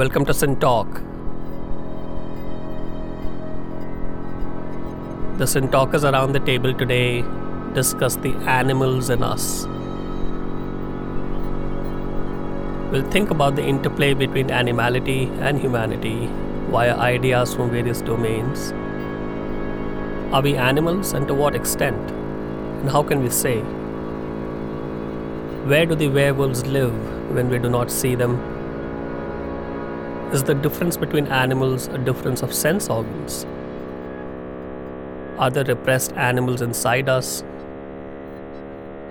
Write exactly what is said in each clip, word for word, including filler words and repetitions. Welcome to Cintoc. The Cintocers around the table today discuss the animals in us. We'll think about the interplay between animality and humanity via ideas from various domains. Are we animals, and to what extent? And how can we say? Where do the werewolves live when we do not see them? Is the difference between animals a difference of sense organs? Are there repressed animals inside us?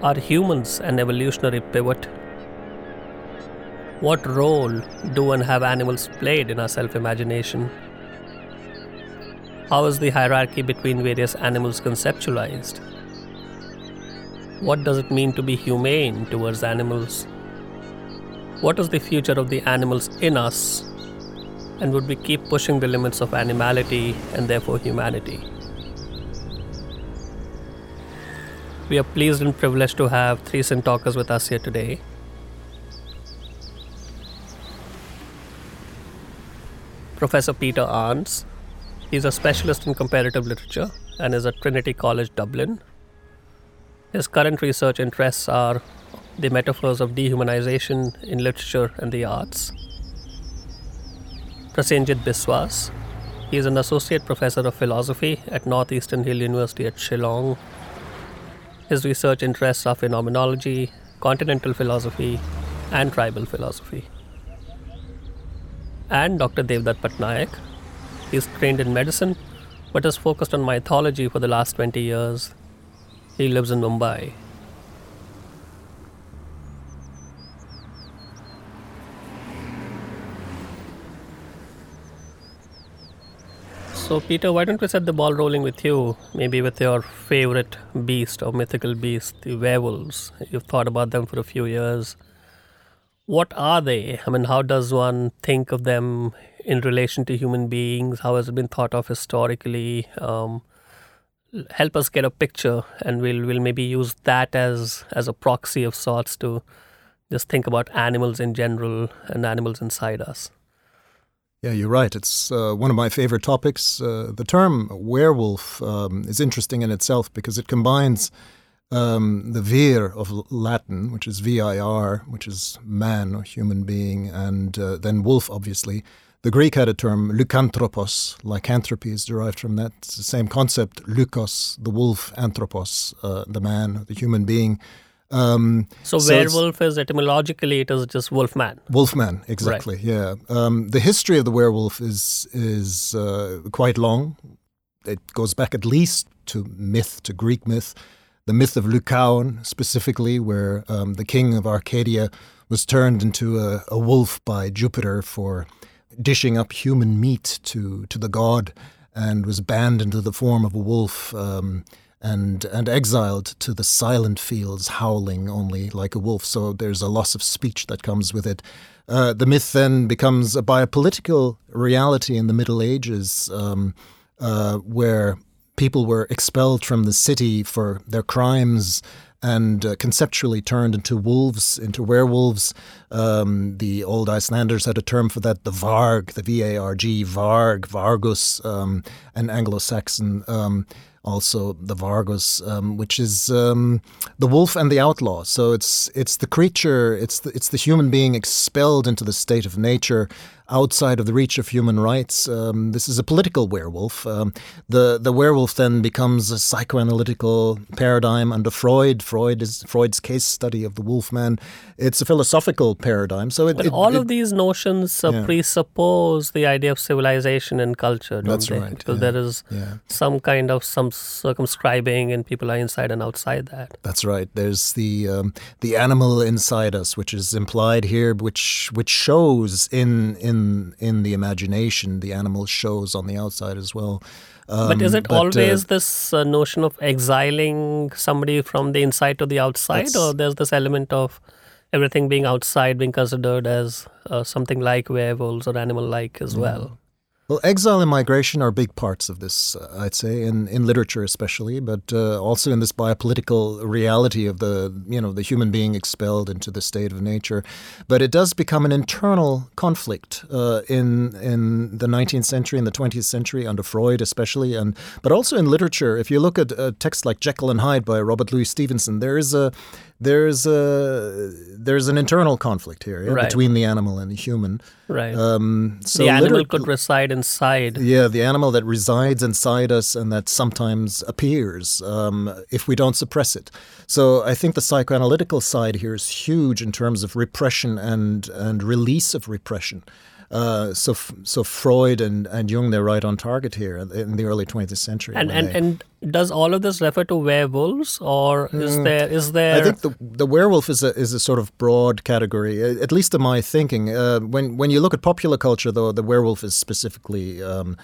Are humans an evolutionary pivot? What role do and have animals played in our self-imagination? How is the hierarchy between various animals conceptualized? What does it mean to be humane towards animals? What is the future of the animals in us? And would we keep pushing the limits of animality and therefore humanity? We are pleased and privileged to have three Cintalkers with us here today. Professor Peter Arnds. He is a specialist in comparative literature and is at Trinity College, Dublin. His current research interests are the metaphors of dehumanization in literature and the arts. Prasenjit Biswas. He is an associate professor of philosophy at Northeastern Hill University at Shillong. His research interests are phenomenology, continental philosophy, and tribal philosophy. And Doctor Devdutt Patnaik. He is trained in medicine but has focused on mythology for the last twenty years. He lives in Mumbai. So Peter, why don't we set the ball rolling with you, maybe with your favorite beast or mythical beast, the werewolves. You've thought about them for a few years. What are they? I mean, how does one think of them in relation to human beings? How has it been thought of historically? Um, help us get a picture, and we'll we'll maybe use that as, as a proxy of sorts to just think about animals in general and animals inside us. Yeah, you're right. It's uh, one of my favorite topics. Uh, the term werewolf um, is interesting in itself because it combines um, the vir of Latin, which is vir, which is man or human being, and uh, then wolf, obviously. The Greek had a term, lycanthropos. Lycanthropy is derived from that. It's the same concept, lykos, the wolf, anthropos, uh, the man, the human being. Um, so, so werewolf is etymologically, it is just wolfman. Wolfman, exactly, right. Yeah. Um, the history of the werewolf is is uh, quite long. It goes back at least to myth, to Greek myth. The myth of Lycaon specifically, where um, the king of Arcadia was turned into a, a wolf by Jupiter for dishing up human meat to, to the god, and was banned into the form of a wolf, um And and exiled to the silent fields, howling only like a wolf. So there's a loss of speech that comes with it. Uh, the myth then becomes a biopolitical reality in the Middle Ages, um, uh, where people were expelled from the city for their crimes and uh, conceptually turned into wolves, into werewolves. Um, the old Icelanders had a term for that, the varg, the V A R G, varg, Vargus, um, an Anglo-Saxon um Also, the Vargus, um, which is um, the wolf and the outlaw. So it's it's the creature, it's the, it's the human being expelled into the state of nature, outside of the reach of human rights. Um, this is a political werewolf. Um, the the werewolf then becomes a psychoanalytical paradigm under Freud. Freud is Freud's case study of the wolfman. It's a philosophical paradigm. So it, but it, all it, of these notions uh, yeah. presuppose the idea of civilization and culture, don't That's they? Right. Because yeah. there is yeah. some kind of some circumscribing, and people are inside and outside that. That's right. There's the um, the animal inside us, which is implied here, which which shows in in in the imagination. The animal shows on the outside as well. Um, but is it but, always uh, this uh, notion of exiling somebody from the inside to the outside, or there's this element of everything being outside being considered as uh, something like werewolves or animal-like as yeah. well? Well, exile and migration are big parts of this, uh, I'd say, in, in literature especially, but uh, also in this biopolitical reality of the, you know, the human being expelled into the state of nature. But it does become an internal conflict uh, in in the nineteenth century, in the twentieth century, under Freud especially, and but also in literature. If you look at a text like Jekyll and Hyde by Robert Louis Stevenson, there is a There's a there's an internal conflict here, yeah, right, between the animal and the human. Right. Um, so the animal could reside inside. Yeah, the animal that resides inside us and that sometimes appears um, if we don't suppress it. So I think the psychoanalytical side here is huge in terms of repression and and release of repression. Uh, so so Freud and, and Jung, they're right on target here in the early twentieth century. And and, and does all of this refer to werewolves, or is mm, there is there? I think the the werewolf is a is a sort of broad category, at least in my thinking. Uh, when when you look at popular culture, though, the werewolf is specifically Um,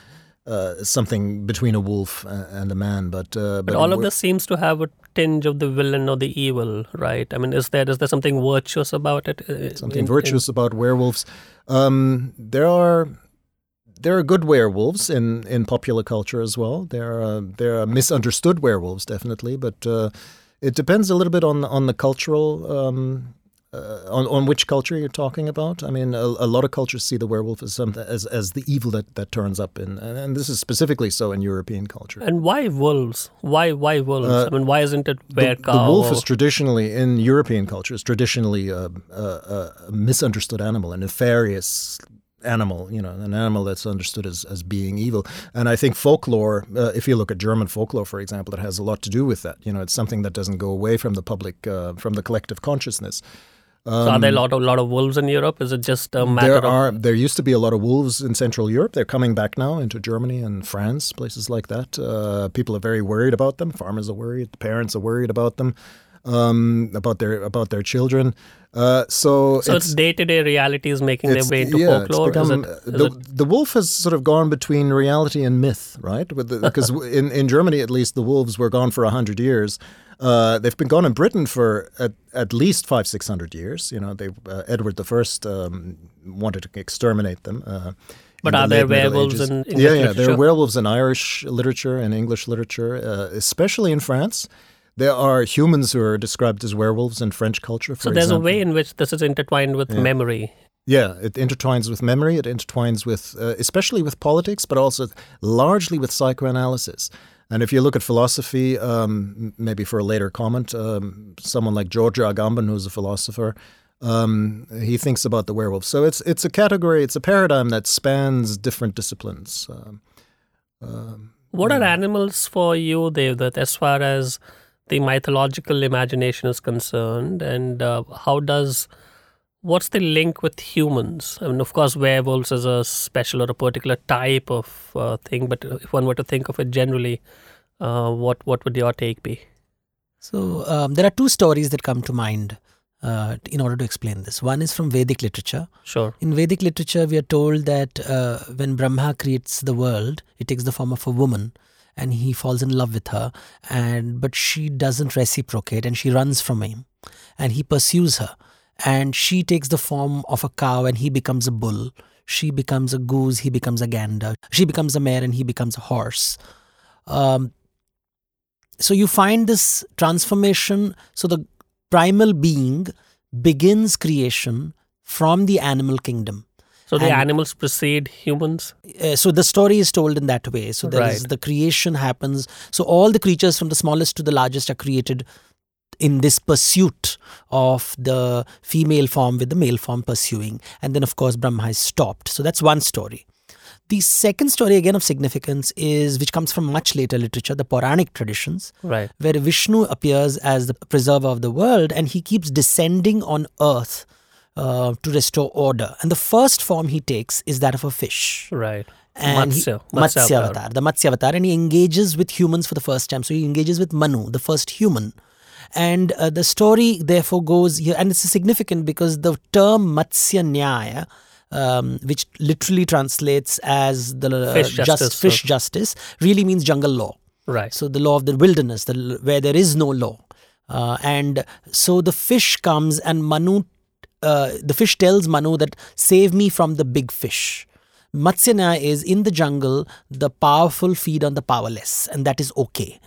Uh, something between a wolf and a man, but uh, but, but all of this seems to have a tinge of the villain or the evil, right? I mean, is there is there something virtuous about it? Something in, virtuous in... about werewolves? Um, there are there are good werewolves in, in popular culture as well. There are there are misunderstood werewolves, definitely, but uh, it depends a little bit on on the cultural. Um, Uh, on, on which culture you're talking about? I mean, a, a lot of cultures see the werewolf as something, as, as the evil that, that turns up in, and, and this is specifically so in European culture. And why wolves? Why why wolves? Uh, I mean, why isn't it were cow? The wolf is traditionally, in European cultures, traditionally a, a, a misunderstood animal, a nefarious animal, you know, an animal that's understood as, as being evil. And I think folklore, uh, if you look at German folklore, for example, it has a lot to do with that. You know, it's something that doesn't go away from the public, uh, from the collective consciousness. Um, so are there a lot of lot of wolves in Europe? Is it just a matter there are, of... There used to be a lot of wolves in Central Europe. They're coming back now into Germany and France, places like that. Uh, people are very worried about them. Farmers are worried. Parents are worried about them, um, about their about their children. Uh, so, so it's, it's day-to-day reality is making their way into yeah, folklore? Become, is it, is the, it... the wolf has sort of gone between reality and myth, right? Because in, in Germany, at least, the wolves were gone for one hundred years. Uh, they've been gone in Britain for at, at least five, six hundred years. You know, they, uh, Edward I um, wanted to exterminate them. Uh, but are there werewolves in English literature? Yeah, yeah, there are werewolves in Irish literature and English literature, uh, especially in France. There are humans who are described as werewolves in French culture, for example. So there's a way in which this is intertwined with yeah. memory. Yeah, it intertwines with memory. It intertwines with, uh, especially with politics, but also largely with psychoanalysis. And if you look at philosophy, um, maybe for a later comment, um, someone like Giorgio Agamben, who's a philosopher, um, he thinks about the werewolf. So it's it's a category, it's a paradigm that spans different disciplines. Um, um, what yeah. are animals for you, Devdutt, as far as the mythological imagination is concerned? And uh, how does... What's the link with humans? I mean, of course, werewolves is a special or a particular type of uh, thing, but if one were to think of it generally, uh, what what would your take be? So um, there are two stories that come to mind uh, in order to explain this. One is from Vedic literature. Sure. In Vedic literature, we are told that uh, when Brahma creates the world, it takes the form of a woman, and he falls in love with her, and but she doesn't reciprocate, and she runs from him, and he pursues her. And she takes the form of a cow and he becomes a bull. She becomes a goose, he becomes a gander. She becomes a mare and he becomes a horse. Um, so you find this transformation. So the primal being begins creation from the animal kingdom. So the and, animals precede humans? Uh, so the story is told in that way. So there right. is the creation happens. So all the creatures from the smallest to the largest are created in this pursuit of the female form with the male form pursuing. And then, of course, Brahma is stopped. So that's one story. The second story, again, of significance is, which comes from much later literature, the Puranic traditions, right. where Vishnu appears as the preserver of the world and he keeps descending on earth uh, to restore order. And the first form he takes is that of a fish. Right. And Matsya, he, Matsya, Matsya avatar. The Matsya avatar. And he engages with humans for the first time. So he engages with Manu, the first human. And uh, the story therefore goes here, and it's significant because the term Matsya Nyaya, um, which literally translates as the uh, fish, just, justice, fish so. justice, really means jungle law. Right. So the law of the wilderness, the, where there is no law. Uh, and so the fish comes and Manu, uh, the fish tells Manu that save me from the big fish. Matsya Nyaya is, in the jungle, the powerful feed on the powerless, and that is okay.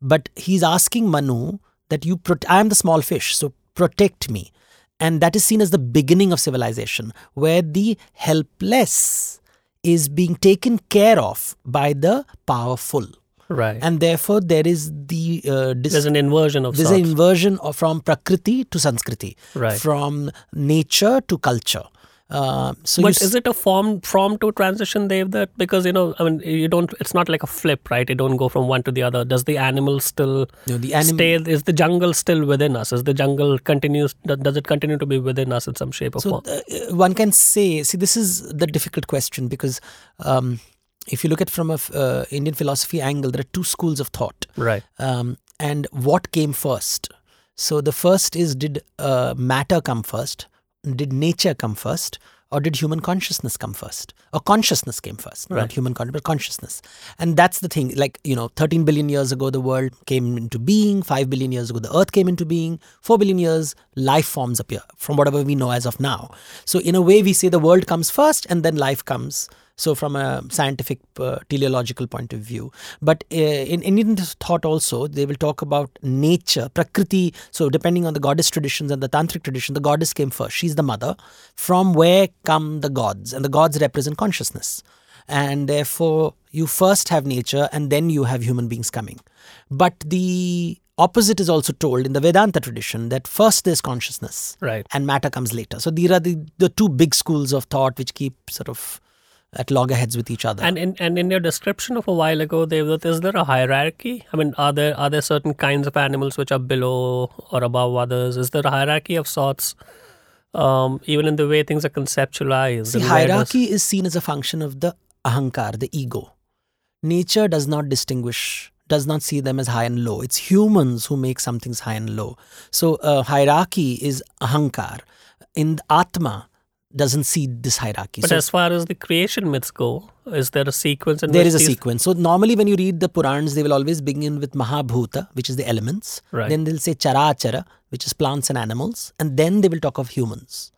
But he's asking Manu that you, pro- I am the small fish, so protect me. And that is seen as the beginning of civilization, where the helpless is being taken care of by the powerful. Right. And therefore, there is the... Uh, dis- there's an inversion of There's sorts. an inversion of, from Prakriti to Sanskriti. Right. From nature to culture. Uh, so but s- is it a form from to transition, Devdutt? Because, you know, I mean, you don't, it's not like a flip, right? You don't go from one to the other. Does the animal still no, the anim- stay? Is the jungle still within us? Is the jungle continues? Does it continue to be within us in some shape or so, form? Uh, one can say, see, this is the difficult question because um, if you look at from a uh, Indian philosophy angle, there are two schools of thought. Right. Um, and what came first? So the first is, did uh, matter come first? Did nature come first, or did human consciousness come first? Or consciousness came first, right. Not human consciousness, but consciousness. And that's the thing, like, you know, thirteen billion years ago, the world came into being, five billion years ago, the earth came into being, four billion years, life forms appear from whatever we know as of now. So in a way, we say the world comes first and then life comes. So from a scientific uh, teleological point of view. But uh, in Indian thought also, they will talk about nature, Prakriti. So depending on the goddess traditions and the tantric tradition, the goddess came first. She's the mother. From where come the gods? And the gods represent consciousness. And therefore, you first have nature and then you have human beings coming. But the opposite is also told in the Vedanta tradition, that first there's consciousness, right, and matter comes later. So these are the, the two big schools of thought which keep sort of at loggerheads with each other. And in, and in your description of a while ago, Devdutt, is there a hierarchy? I mean, are there are there certain kinds of animals which are below or above others? Is there a hierarchy of sorts, um, even in the way things are conceptualized? See, hierarchy is seen as a function of the ahankar, the ego. Nature does not distinguish, does not see them as high and low. It's humans who make some things high and low. So uh, hierarchy is ahankar. In the Atma, doesn't see this hierarchy. But so, as far as the creation myths go, is there a sequence? In there is a sequence. So normally when you read the Purans, they will always begin with Mahabhuta, which is the elements. Right. Then they'll say Charachara, which is plants and animals. And then they will talk of humans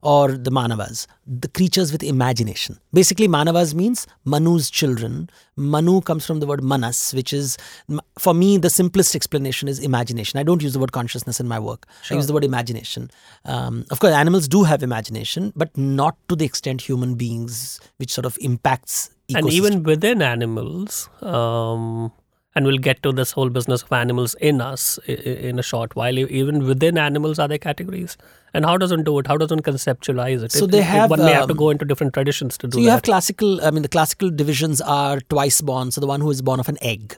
or the manavas, the creatures with imagination. Basically, manavas means Manu's children. Manu comes from the word manas, which is, for me, the simplest explanation is imagination. I don't use the word consciousness in my work. Sure. I use the word imagination. Um, of course, animals do have imagination, but not to the extent human beings, which sort of impacts ecosystem. And even within animals, um, and we'll get to this whole business of animals in us in a short while. Even within animals, are there categories? And how does one do it? How does one conceptualize it? So it, they have, one may um, have to go into different traditions to do that. So you that. have classical, I mean, the classical divisions are twice born. So the one who is born of an egg.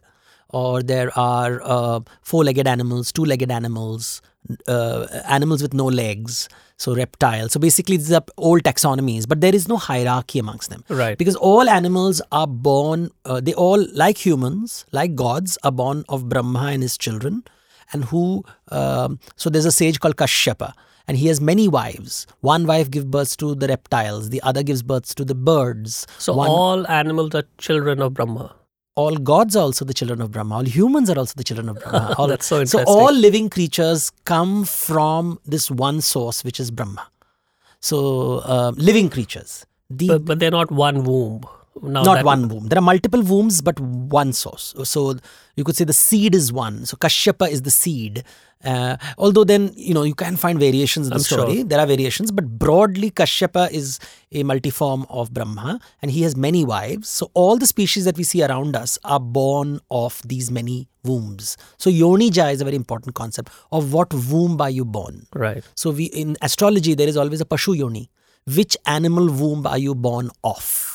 Or there are uh, four-legged animals, two-legged animals, uh, animals with no legs, so reptiles. So basically, these are old taxonomies, but there is no hierarchy amongst them. Right. Because all animals are born, uh, they all, like humans, like gods, are born of Brahma and his children. And who, um, so there's a sage called Kashyapa, and he has many wives. One wife gives birth to the reptiles, the other gives birth to the birds. So One, all animals are children of Brahma. All gods are also the children of Brahma. All humans are also the children of Brahma. All That's so interesting. So all living creatures come from this one source, which is Brahma. So uh, living creatures. The, but, but they're not one womb. Now not one womb. There are multiple wombs, but one source. So you could say the seed is one. So Kashyapa is the seed. Uh, although then, you know, you can find variations in the I'm story. Sure. There are variations, but broadly Kashyapa is a multiform of Brahma and he has many wives. So all the species that we see around us are born of these many wombs. So Yonija is a very important concept of what womb are you born. Right. So we in astrology, there is always a Pashu Yoni. Which animal womb are you born of?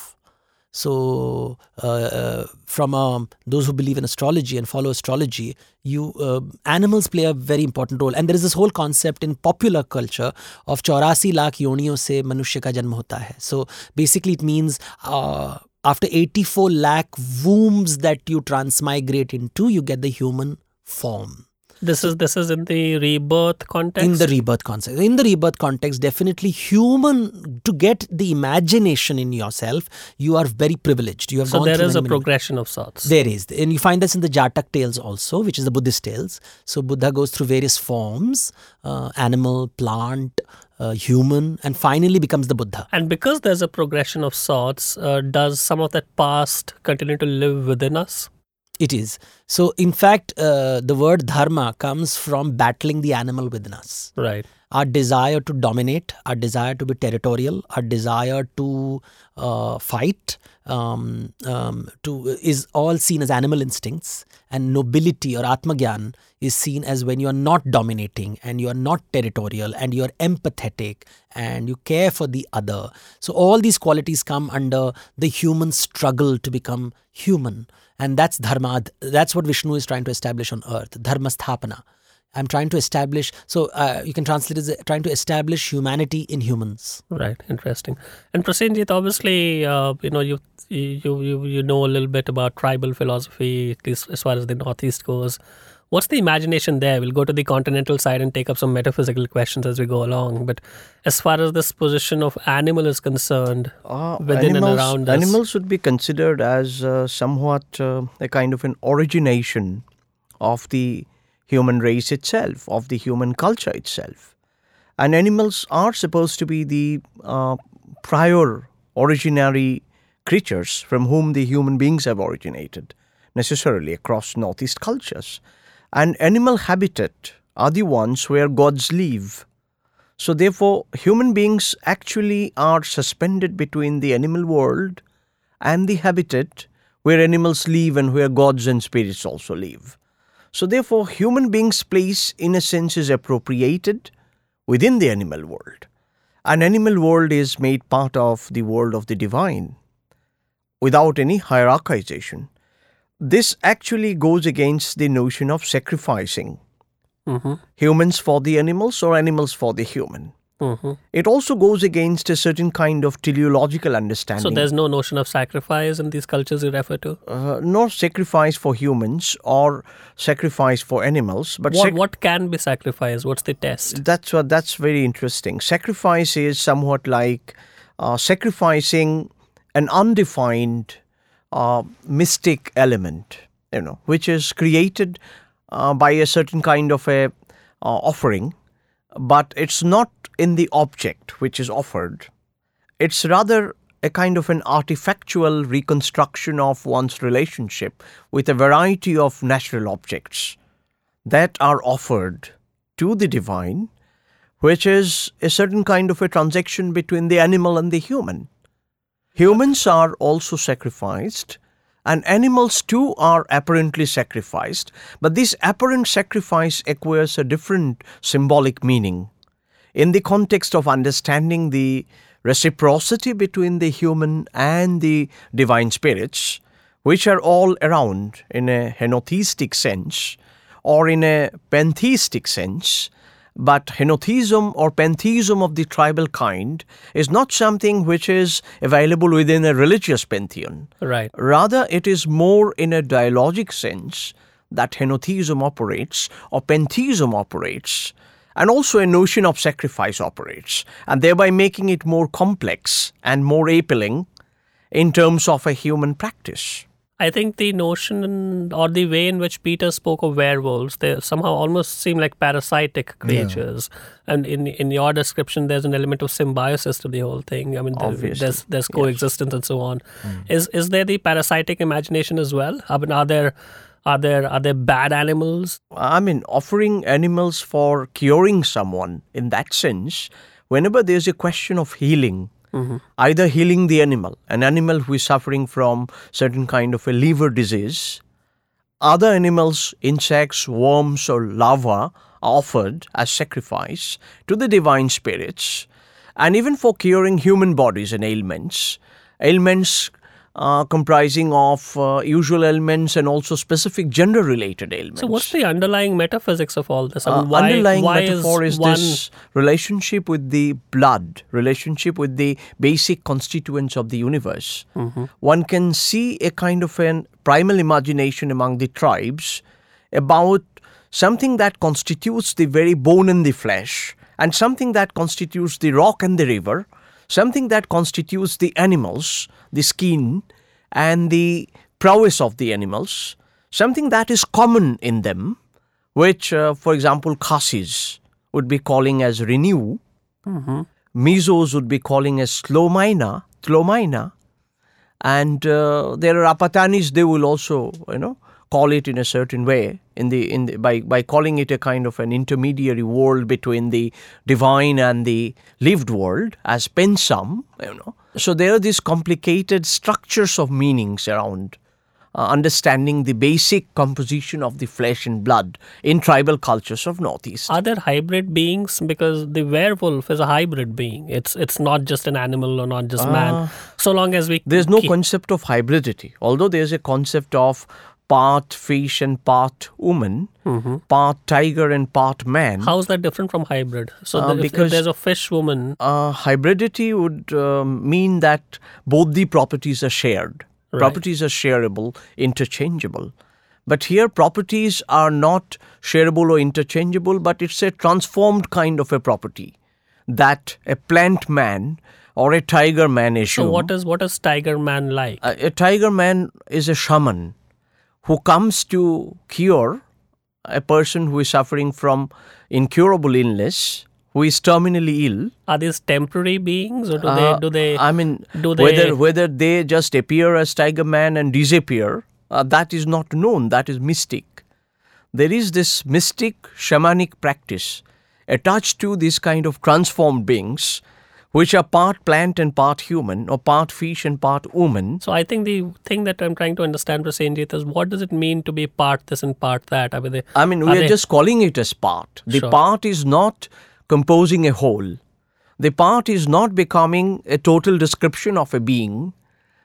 So, uh, from um, those who believe in astrology and follow astrology, you uh, animals play a very important role. And there is this whole concept in popular culture of eighty-four lakh yoniyon se manushya ka janma hota hai. So, basically it means uh, after eighty-four lakh wombs that you transmigrate into, you get the human form. This is this is in the rebirth context? In the rebirth context. In the rebirth context, definitely human, to get the imagination in yourself, you are very privileged. You have So gone there is a progression of sorts. There is. And you find this in the Jatak tales also, which is the Buddhist tales. So Buddha goes through various forms, uh, animal, plant, uh, human, and finally becomes the Buddha. And because there's a progression of sorts, uh, does some of that past continue to live within us? It is. So, in fact, uh, the word dharma comes from battling the animal within us. Right. Our desire to dominate, our desire to be territorial, our desire to uh, fight, um, um, to is all seen as animal instincts. And nobility or atmagyan is seen as when you are not dominating and you are not territorial and you are empathetic and you care for the other. So all these qualities come under the human struggle to become human. And that's dharma. That's what Vishnu is trying to establish on earth. Dharma sthapana. I'm trying to establish, so uh, you can translate it as trying to establish humanity in humans. Right, interesting. And Prasenjit, obviously, uh, you know, you, you you you know a little bit about tribal philosophy, at least as far as the Northeast goes. What's the imagination there? We'll go to the continental side and take up some metaphysical questions as we go along. But as far as this position of animal is concerned, uh, within animals, and around us. Animals should be considered as uh, somewhat uh, a kind of an origination of the human race itself, of the human culture itself. And animals are supposed to be the uh, prior originary creatures from whom the human beings have originated, necessarily across Northeast cultures. And animal habitat are the ones where gods live. So therefore, human beings actually are suspended between the animal world and the habitat where animals live and where gods and spirits also live. So therefore, human beings' place, in a sense, is appropriated within the animal world. An animal world is made part of the world of the divine, without any hierarchization. This actually goes against the notion of sacrificing mm-hmm. humans for the animals or animals for the human. Mm-hmm. It also goes against a certain kind of teleological understanding. So there's no notion of sacrifice in these cultures you refer to? Uh, no sacrifice for humans or sacrifice for animals. But What, sac- what can be sacrificed? What's the test? That's what, that's very interesting. Sacrifice is somewhat like uh, sacrificing an undefined uh, mystic element, you know, which is created uh, by a certain kind of a uh, offering. But it's not in the object which is offered. It's rather a kind of an artifactual reconstruction of one's relationship with a variety of natural objects that are offered to the divine, which is a certain kind of a transaction between the animal and the human. Humans are also sacrificed, and animals too are apparently sacrificed, but this apparent sacrifice acquires a different symbolic meaning in the context of understanding the reciprocity between the human and the divine spirits, which are all around in a henotheistic sense or in a pantheistic sense. But henotheism or pantheism of the tribal kind is not something which is available within a religious pantheon. Right. Rather, it is more in a dialogic sense that henotheism operates or pantheism operates, and also a notion of sacrifice operates, and thereby making it more complex and more appealing in terms of a human practice. I think the notion or the way in which Peter spoke of werewolves, they somehow almost seem like parasitic creatures. Yeah. And in in your description, there's an element of symbiosis to the whole thing. I mean, Obviously. there's there's coexistence yes. and so on. Mm. Is is there the parasitic imagination as well? I mean, are there are there are there bad animals? I mean, offering animals for curing someone in that sense, whenever there's a question of healing. Mm-hmm. Either healing the animal, an animal who is suffering from certain kind of a liver disease, other animals, insects, worms or larvae are offered as sacrifice to the divine spirits, and even for curing human bodies and ailments, ailments uh, comprising of uh, usual ailments and also specific gender related ailments. So what's the underlying metaphysics of all this? I mean, uh, why, underlying why metaphor is, is one... this relationship with the blood, relationship with the basic constituents of the universe. Mm-hmm. One can see a kind of an primal imagination among the tribes about something that constitutes the very bone and the flesh, and something that constitutes the rock and the river, something that constitutes the animals, the skin and the prowess of the animals, something that is common in them, which, uh, for example, Khasis would be calling as renew, Mm-hmm. Mesos would be calling as Slomaina, Tlomaina, and uh, there are Apatanis. They will also, you know, call it in a certain way in the in the, by by calling it a kind of an intermediary world between the divine and the lived world as pensum, you know. So there are these complicated structures of meanings around uh, understanding the basic composition of the flesh and blood in tribal cultures of Northeast. Are there hybrid beings? Because the werewolf is a hybrid being. It's it's not just an animal or not just uh, man. So long as we there's no keep... concept of hybridity, although there's a concept of part fish and part woman, mm-hmm. part tiger and part man. How is that different from hybrid? So uh, the, if, if there's a fish woman... Uh, hybridity would um, mean that both the properties are shared. Right. Properties are shareable, interchangeable. But here properties are not shareable or interchangeable, but it's a transformed kind of a property that a plant man or a tiger man assume. So what is, what is tiger man like? A, a tiger man is a shaman who comes to cure a person who is suffering from incurable illness, who is terminally ill. Are these temporary beings, or do uh, they? Do they? I mean, do they, whether whether they just appear as Tiger Man and disappear, uh, that is not known. That is mystic. There is this mystic shamanic practice attached to these kind of transformed beings, which are part plant and part human, or part fish and part woman. So I think the thing that I'm trying to understand, Prasenjit, is what does it mean to be part this and part that? I mean, they, I mean we are, are they... just calling it as part. The sure. part is not composing a whole. The part is not becoming a total description of a being.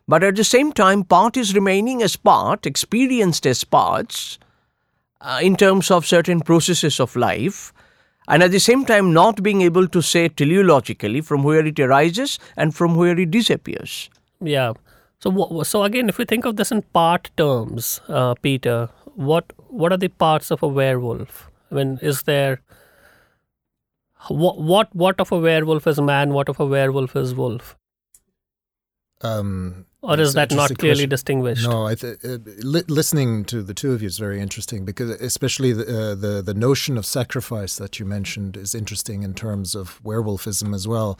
But at the same time, part is remaining as part, experienced as parts, uh, in terms of certain processes of life. And at the same time, not being able to say teleologically from where it arises and from where it disappears. Yeah. So, so again, if we think of this in part terms, uh, Peter, what what are the parts of a werewolf? I mean, is there what what what of a werewolf is man? What of a werewolf is wolf? Um, or is that not clearly question. distinguished? No, I th- uh, li- listening to the two of you is very interesting, because especially the, uh, the the notion of sacrifice that you mentioned is interesting in terms of werewolfism as well,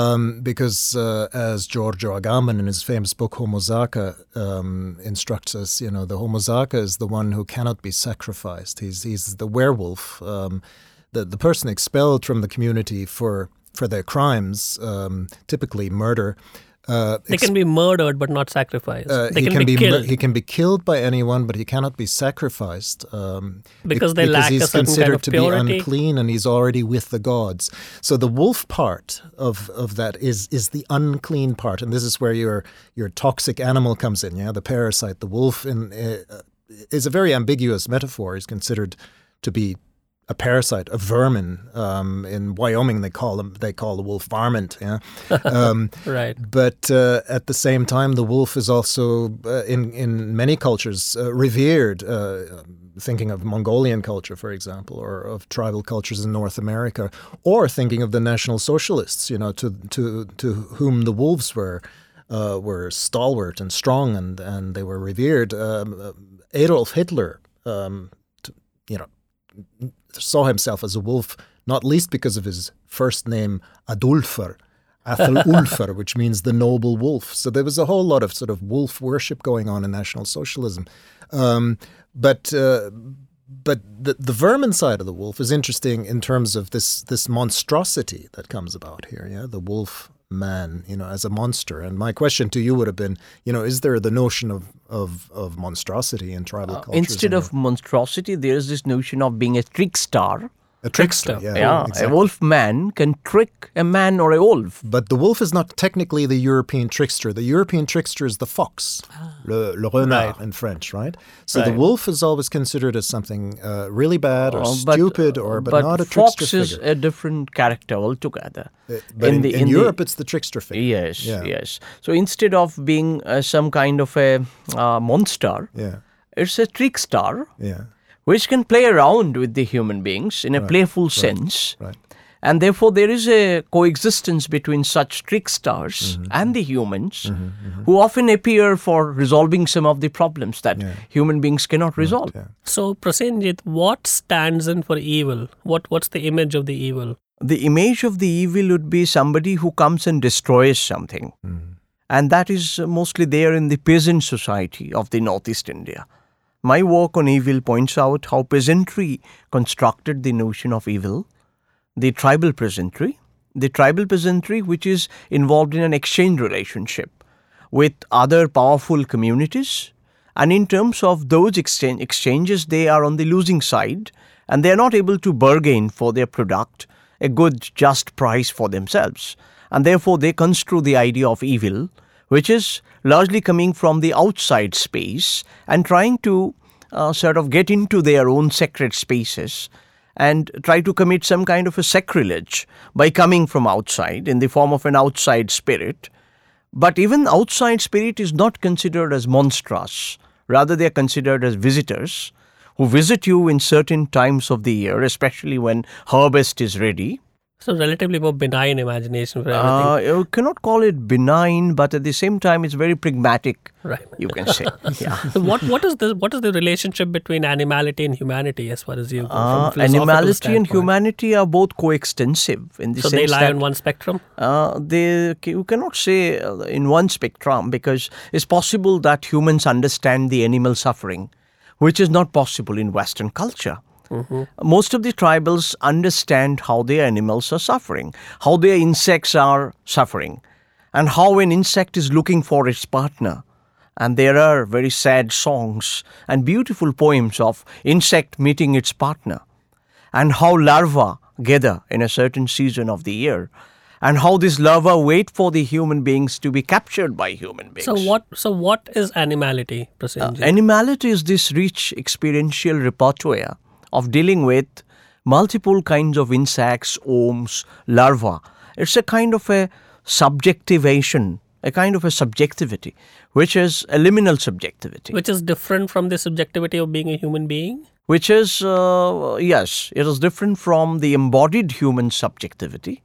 um, because uh, as Giorgio Agamben in his famous book Homo Sacer um, instructs us, you know, the Homo Sacer is the one who cannot be sacrificed. He's he's the werewolf, um, the the person expelled from the community for for their crimes, um, typically murder. Uh, they can be murdered but not sacrificed. Uh, they can, can be, be killed. He can be killed by anyone, but he cannot be sacrificed um, because they because lack he's a certain considered kind of to purity. Be unclean, and he's already with the gods. So the wolf part of, of that is is the unclean part, and this is where your your toxic animal comes in. Yeah, the parasite, the wolf, in, uh, is a very ambiguous metaphor. He's considered to be a parasite, a vermin. Um, in Wyoming, they call them. They call the wolf varmint. Yeah, um, right. But uh, at the same time, the wolf is also uh, in in many cultures uh, revered. Uh, thinking of Mongolian culture, for example, or of tribal cultures in North America, or thinking of the National Socialists, you know, to to to whom the wolves were uh, were stalwart and strong, and and they were revered. Um, Adolf Hitler, um, to, you know. saw himself as a wolf, not least because of his first name, Adulfer, Athelulfer, which means the noble wolf. So there was a whole lot of sort of wolf worship going on in National Socialism. Um, but uh, but the, the vermin side of the wolf is interesting in terms of this this monstrosity that comes about here, yeah, the wolf man, you know, as a monster. And my question to you would have been, you know, is there the notion of of, of monstrosity in tribal uh, cultures? Instead of your... monstrosity, there is this notion of being a trickster. A trickster, trickster. yeah. yeah. Exactly. A wolf man can trick a man or a wolf. But the wolf is not technically the European trickster. The European trickster is the fox, ah. le, le renard right. in French, right? So right. the wolf is always considered as something uh, really bad or uh, but, stupid, or but, but not a trickster figure. But fox is a different character altogether. Uh, but in, in, the, in, in Europe, the, it's the trickster figure. Yes, yeah. yes. So instead of being uh, some kind of a uh, monster, yeah. it's a trickster. Yeah. Which can play around with the human beings in a right, playful right, sense. Right. And therefore, there is a coexistence between such tricksters mm-hmm. and the humans mm-hmm, mm-hmm. who often appear for resolving some of the problems that yeah. human beings cannot resolve. Right, yeah. So, Prasenjit, what stands in for evil? What What's the image of the evil? the image of the evil would be somebody who comes and destroys something. Mm. And that is mostly there in the peasant society of the Northeast India. My work on evil points out how peasantry constructed the notion of evil, the tribal peasantry, the tribal peasantry which is involved in an exchange relationship with other powerful communities, and in terms of those exchange, exchanges, they are on the losing side and they are not able to bargain for their product a good just price for themselves, and therefore they construe the idea of evil, which is largely coming from the outside space and trying to uh, sort of get into their own sacred spaces and try to commit some kind of a sacrilege by coming from outside in the form of an outside spirit. But even outside spirit is not considered as monstrous. Rather, they are considered as visitors who visit you in certain times of the year, especially when harvest is ready. So relatively more benign imagination for everything. Uh, you cannot call it benign, but at the same time, it's very pragmatic, right? You can say. Yeah. So what what is the what is the relationship between animality and humanity as far as you go? Uh, from animality standpoint? And humanity are both coextensive in the so sense that they lie that, on one spectrum. Uh, they you cannot say in one spectrum, because it's possible that humans understand the animal suffering, which is not possible in Western culture. Mm-hmm. Most of the tribals understand how their animals are suffering, how their insects are suffering, and how an insect is looking for its partner. And there are very sad songs and beautiful poems of insect meeting its partner, and how larvae gather in a certain season of the year, and how these larvae wait for the human beings to be captured by human beings. So what So what is animality, Prasenjit? Uh, animality is this rich experiential repertoire of dealing with multiple kinds of insects, worms, larvae. It's a kind of a subjectivation, a kind of a subjectivity, which is a liminal subjectivity. Which is different from the subjectivity of being a human being? Which is, uh, yes, it is different from the embodied human subjectivity,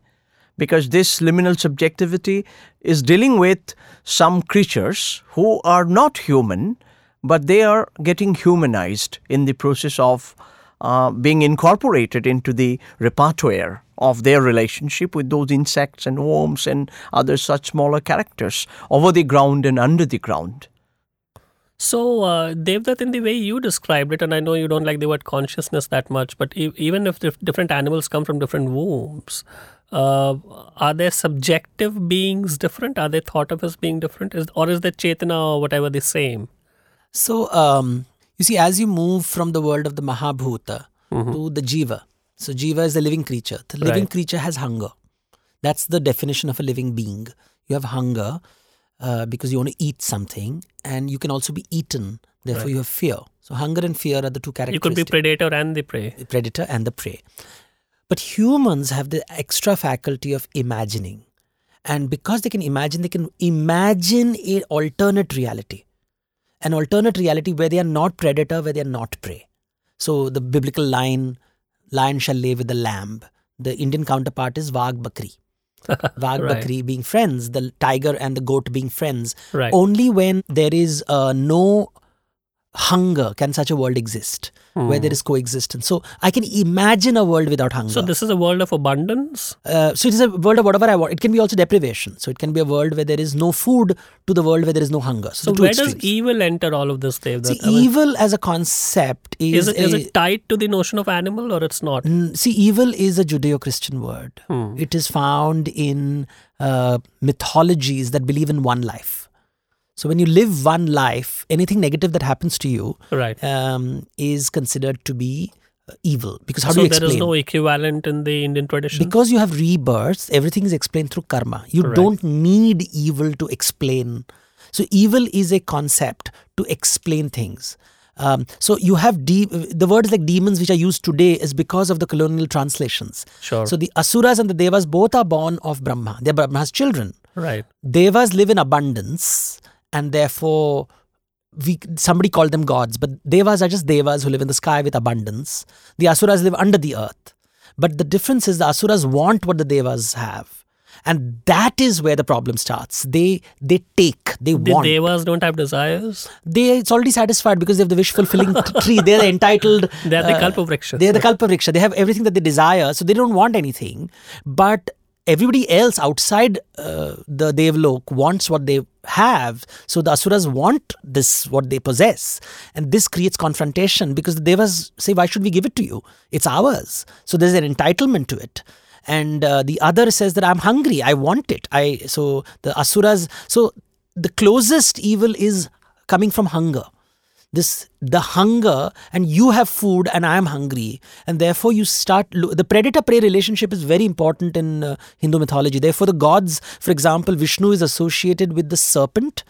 because this liminal subjectivity is dealing with some creatures who are not human, but they are getting humanized in the process of Uh, being incorporated into the repertoire of their relationship with those insects and worms and other such smaller characters over the ground and under the ground. So, uh, Devdutt, in the way you described it, and I know you don't like the word consciousness that much, but e- even if dif- different animals come from different wombs, uh, are their subjective beings different? Are they thought of as being different? Is, or is the Chetana or whatever the same? So, um... you see, as you move from the world of the Mahabhuta mm-hmm. to the Jiva, so Jiva is a living creature. The living right. creature has hunger. That's the definition of a living being. You have hunger uh, because you want to eat something, and you can also be eaten. Therefore, right. you have fear. So hunger and fear are the two characteristics. You could be predator and the prey. The predator and the prey. But humans have the extra faculty of imagining. And because they can imagine, they can imagine an alternate reality. An alternate reality where they are not predator, where they are not prey. So the biblical line, lion shall lay with the lamb. The Indian counterpart is Vagh Bakri. Vagh right. Bakri being friends, the tiger and the goat being friends. Right. Only when there is uh, no hunger can such a world exist, hmm. where there is coexistence. So I can imagine a world without hunger. So this is a world of abundance? Uh, so it is a world of whatever I want. It can be also deprivation. So it can be a world where there is no food to the world where there is no hunger. So, so where extremes. Does evil enter all of this, Dev? See, I mean, evil as a concept is... Is it, a, is it tied to the notion of animal or it's not? N- see, evil is a Judeo-Christian word. Hmm. It is found in uh, mythologies that believe in one life. So when you live one life, anything negative that happens to you right. um, is considered to be evil. Because how so do you explain? So there is no equivalent in the Indian tradition? Because you have rebirths, everything is explained through karma. You right. don't need evil to explain. So evil is a concept to explain things. Um, so you have de- the words like demons which are used today is because of the colonial translations. Sure. So the Asuras and the Devas both are born of Brahma. They are Brahma's children. Right. Devas live in abundance. And therefore, we somebody called them gods. But devas are just devas who live in the sky with abundance. The asuras live under the earth. But the difference is the asuras want what the devas have. And that is where the problem starts. They they take, they the want. The devas don't have desires? They It's already satisfied because they have the wish-fulfilling tree. They're the entitled. They're uh, the kalpavriksha. They're the kalpavriksha. They have everything that they desire, so they don't want anything. But everybody else outside uh, the Devlok wants what they have. So the Asuras want this, what they possess. And this creates confrontation because the Devas say, why should we give it to you? It's ours. So there's an entitlement to it. And uh, the other says that I'm hungry, I want it. I So the Asuras, so the closest evil is coming from hunger. This, the hunger, and you have food and I am hungry, and therefore you start, the predator-prey relationship is very important in uh, Hindu mythology. Therefore the gods, for example, Vishnu is associated with the serpent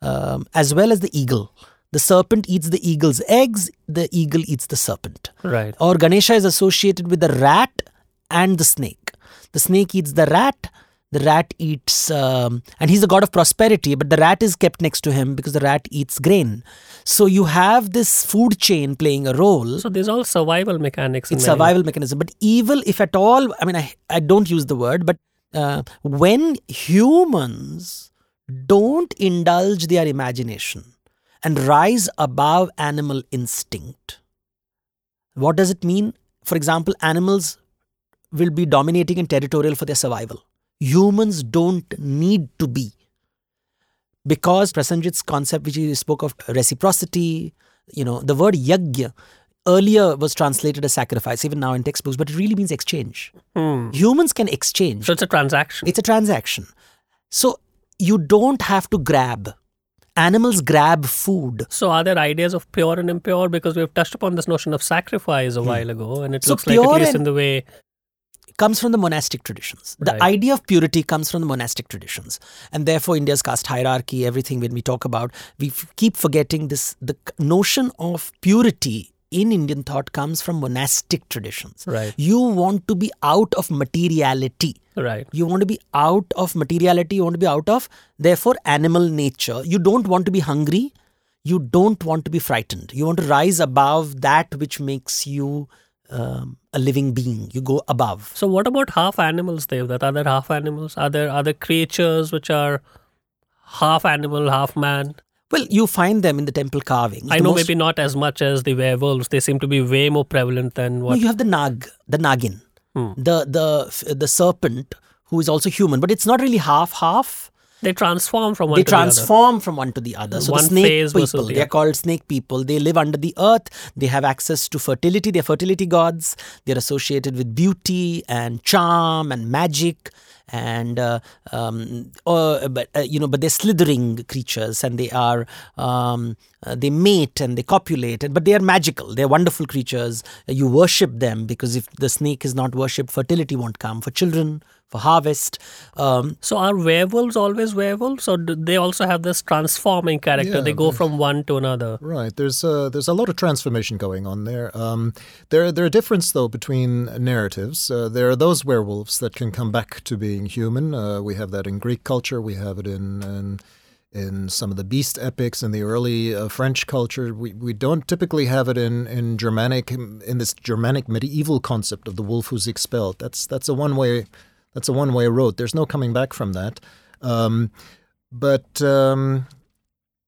um, as well as the eagle. The serpent eats the eagle's eggs, the eagle eats the serpent. Right. Or Ganesha is associated with the rat and the snake. The snake eats the rat. The rat eats, um, and he's the god of prosperity, but the rat is kept next to him because the rat eats grain. So you have this food chain playing a role. So there's all survival mechanics. It's in survival area. mechanism. But evil, if at all, I mean, I, I don't use the word, but uh, when humans don't indulge their imagination and rise above animal instinct, what does it mean? For example, animals will be dominating and territorial for their survival. Humans don't need to be, because Prasenjit's concept, which he spoke of, reciprocity, you know, the word yajna earlier was translated as sacrifice, even now in textbooks, but it really means exchange. Hmm. Humans can exchange. So it's a transaction. It's a transaction. So you don't have to grab. Animals grab food. So are there ideas of pure and impure? Because we've touched upon this notion of sacrifice a hmm. while ago, and it so looks like, at least in the way... comes from the monastic traditions. The right. idea of purity comes from the monastic traditions. And therefore, India's caste hierarchy, everything when we talk about, we f- keep forgetting this. The notion of purity in Indian thought comes from monastic traditions. Right. You want to be out of materiality. Right. You want to be out of materiality. You want to be out of, therefore, animal nature. You don't want to be hungry. You don't want to be frightened. You want to rise above that which makes you... Um, a living being. You go above. So what about half animals, Devdutt? Are there half animals? Are there other creatures which are half animal, half man? Well, you find them in the temple carvings. I the know most... maybe not as much as the werewolves. They seem to be way more prevalent than what... No, you have the nag, the nagin, hmm. the, the, the serpent who is also human, but it's not really half-half. They transform from one they to the other. They transform from one to the other. So one the snake people, the they're called snake people. They live under the earth. They have access to fertility. They're fertility gods. They're associated with beauty and charm and magic. And, uh, um, or, but, uh, you know, but they're slithering creatures, and they are, um, uh, they mate and they copulate, and, but they are magical. They're wonderful creatures. You worship them because if the snake is not worshipped, fertility won't come for children, for harvest. Um, so are werewolves always werewolves, or do they also have this transforming character? Yeah, they go from one to another. Right. There's a, there's a lot of transformation going on there. Um, there, there are differences though between narratives. Uh, there are those werewolves that can come back to be human. Uh, we have that in Greek culture. We have it in in, in some of the beast epics, in the early uh, French culture. We we don't typically have it in, in Germanic, in this Germanic medieval concept of the wolf who's expelled. That's that's a one-way that's a one-way road. There's no coming back from that. Um, but um,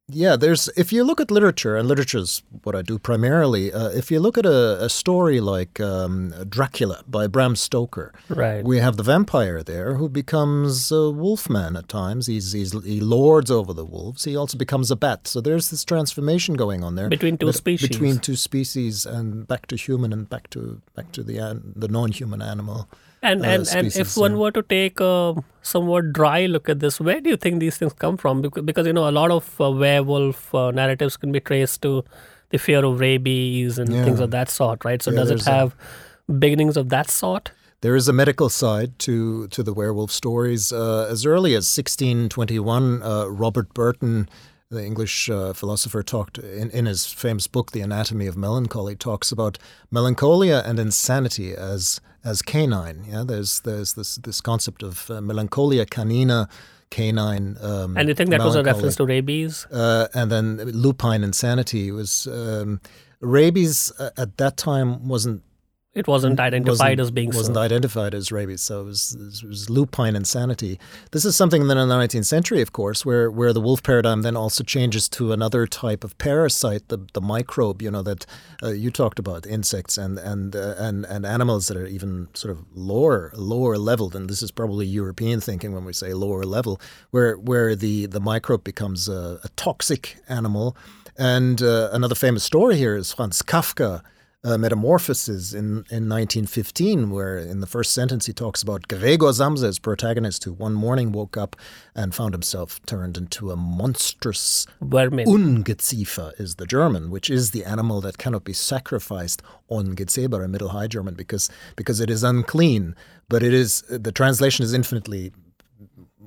yeah, there's if you look at literature, and literature is what I do primarily. Uh, if you look at a, a story like um, Dracula by Bram Stoker, right. we have the vampire there who becomes a wolfman at times. He's, he's he lords over the wolves. He also becomes a bat. So there's this transformation going on there between two but, species, between two species, and back to human and back to back to the an, the non-human animal. And uh, and, species, and if one yeah. were to take a somewhat dry look at this, where do you think these things come from? Because, because you know, a lot of uh, werewolf uh, narratives can be traced to the fear of rabies and yeah. things of that sort, right? So yeah, does it have a... beginnings of that sort? There is a medical side to, to the werewolf stories. Uh, as early as sixteen twenty-one, uh, Robert Burton, the English uh, philosopher, talked in, in his famous book, The Anatomy of Melancholy, talks about melancholia and insanity as as canine. Yeah, there's there's this this concept of uh, melancholia canina, canine. Um, and you think that melancholy. Was a reference to rabies? Uh, and then lupine insanity was um, rabies uh, at that time wasn't. It wasn't identified wasn't, as being wasn't so. identified as rabies, so it was, it was lupine insanity. This is something that in the nineteenth century, of course, where where the wolf paradigm then also changes to another type of parasite, the the microbe, you know, that uh, you talked about, insects and and uh, and and animals that are even sort of lower lower level. And this is probably European thinking when we say lower level, where where the the microbe becomes a, a toxic animal. And uh, another famous story here is Franz Kafka. Uh, Metamorphoses in, in nineteen fifteen, where in the first sentence he talks about Gregor Samsa's protagonist, who one morning woke up and found himself turned into a monstrous vermin. Ungeziefer is the German, which is the animal that cannot be sacrificed, Ungeziefer in Middle High German, because because it is unclean. But it is the translation is infinitely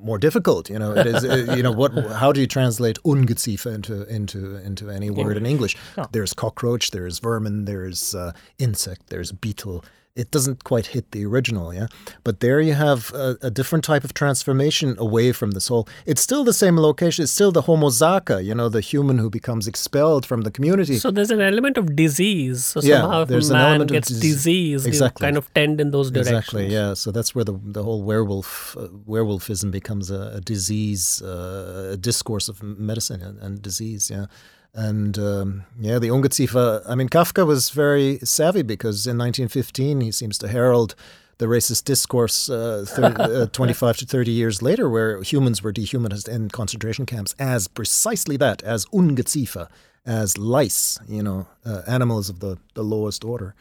more difficult, you know. It is, you know, what? How do you translate Ungeziefer into into into any word in English? No. There's cockroach, there's vermin, there's uh, insect, there's beetle. It doesn't quite hit the original, yeah. But there you have a, a different type of transformation away from this whole. It's still the same location. It's still the Homo Sacer, you know, the human who becomes expelled from the community. So there's an element of disease. So yeah, somehow if there's man an element gets of disease, disease exactly. They kind of tend in those directions. Exactly, yeah. So that's where the the whole werewolf uh, werewolfism becomes a, a disease, uh, a discourse of medicine and, and disease, yeah. And um, yeah, the Ungeziefer, I mean, Kafka was very savvy because in nineteen fifteen he seems to herald the racist discourse uh, thirty, uh, twenty-five to thirty years later, where humans were dehumanized in concentration camps as precisely that, as Ungeziefer, as lice, you know, uh, animals of the, the lowest order.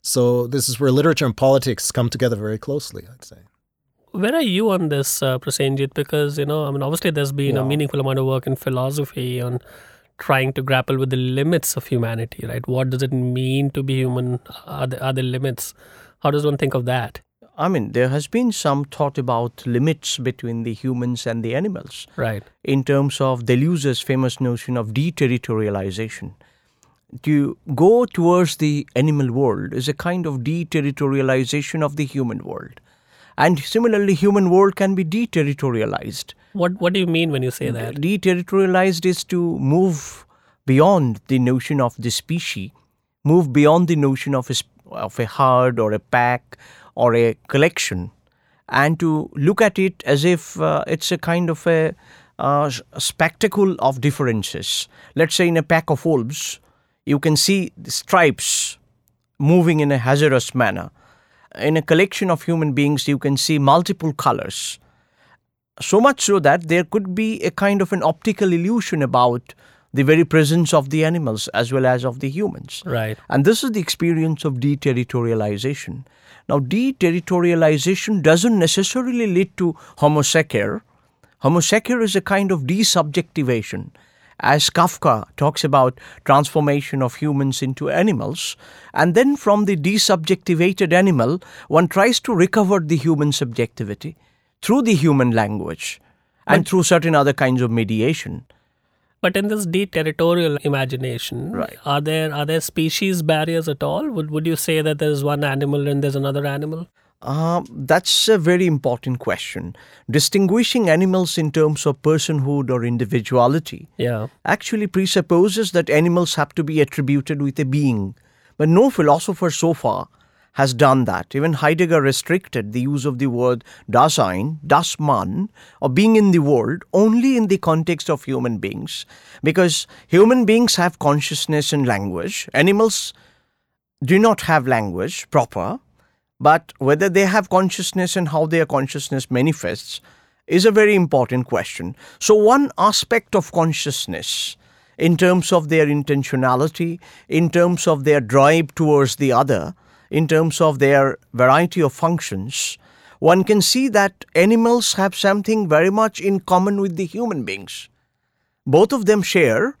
So this is where literature and politics come together very closely, I'd say. Where are you on this, uh, Prasenjit? Because, you know, I mean, obviously there's been yeah. a meaningful amount of work in philosophy on trying to grapple with the limits of humanity, right? What does it mean to be human? Are there, are there limits? How does one think of that? I mean, there has been some thought about limits between the humans and the animals. Right. In terms of Deleuze's famous notion of deterritorialization. To go towards the animal world is a kind of deterritorialization of the human world. And similarly, human world can be deterritorialized. What What do you mean when you say that? Deterritorialized is to move beyond the notion of the species, move beyond the notion of a, of a herd or a pack or a collection, and to look at it as if uh, it's a kind of a, uh, a spectacle of differences. Let's say in a pack of wolves, you can see the stripes moving in a hazardous manner. In a collection of human beings, you can see multiple colors. So much so that there could be a kind of an optical illusion about the very presence of the animals as well as of the humans. Right. And this is the experience of deterritorialization. Now, deterritorialization doesn't necessarily lead to Homo Sacer. Homo Sacer is a kind of desubjectivation. As Kafka talks about transformation of humans into animals, and then from the desubjectivated animal, one tries to recover the human subjectivity through the human language and but, through certain other kinds of mediation. But in this deterritorial imagination, right. are there are there species barriers at all? Would would you say that there's one animal and there's another animal? Uh, that's a very important question. Distinguishing animals in terms of personhood or individuality yeah. actually presupposes that animals have to be attributed with a being. But no philosopher so far has done that. Even Heidegger restricted the use of the word Dasein, das Mann, or being in the world, only in the context of human beings. Because human beings have consciousness and language. Animals do not have language proper. But whether they have consciousness and how their consciousness manifests is a very important question. So one aspect of consciousness in terms of their intentionality, in terms of their drive towards the other, in terms of their variety of functions, one can see that animals have something very much in common with the human beings. Both of them share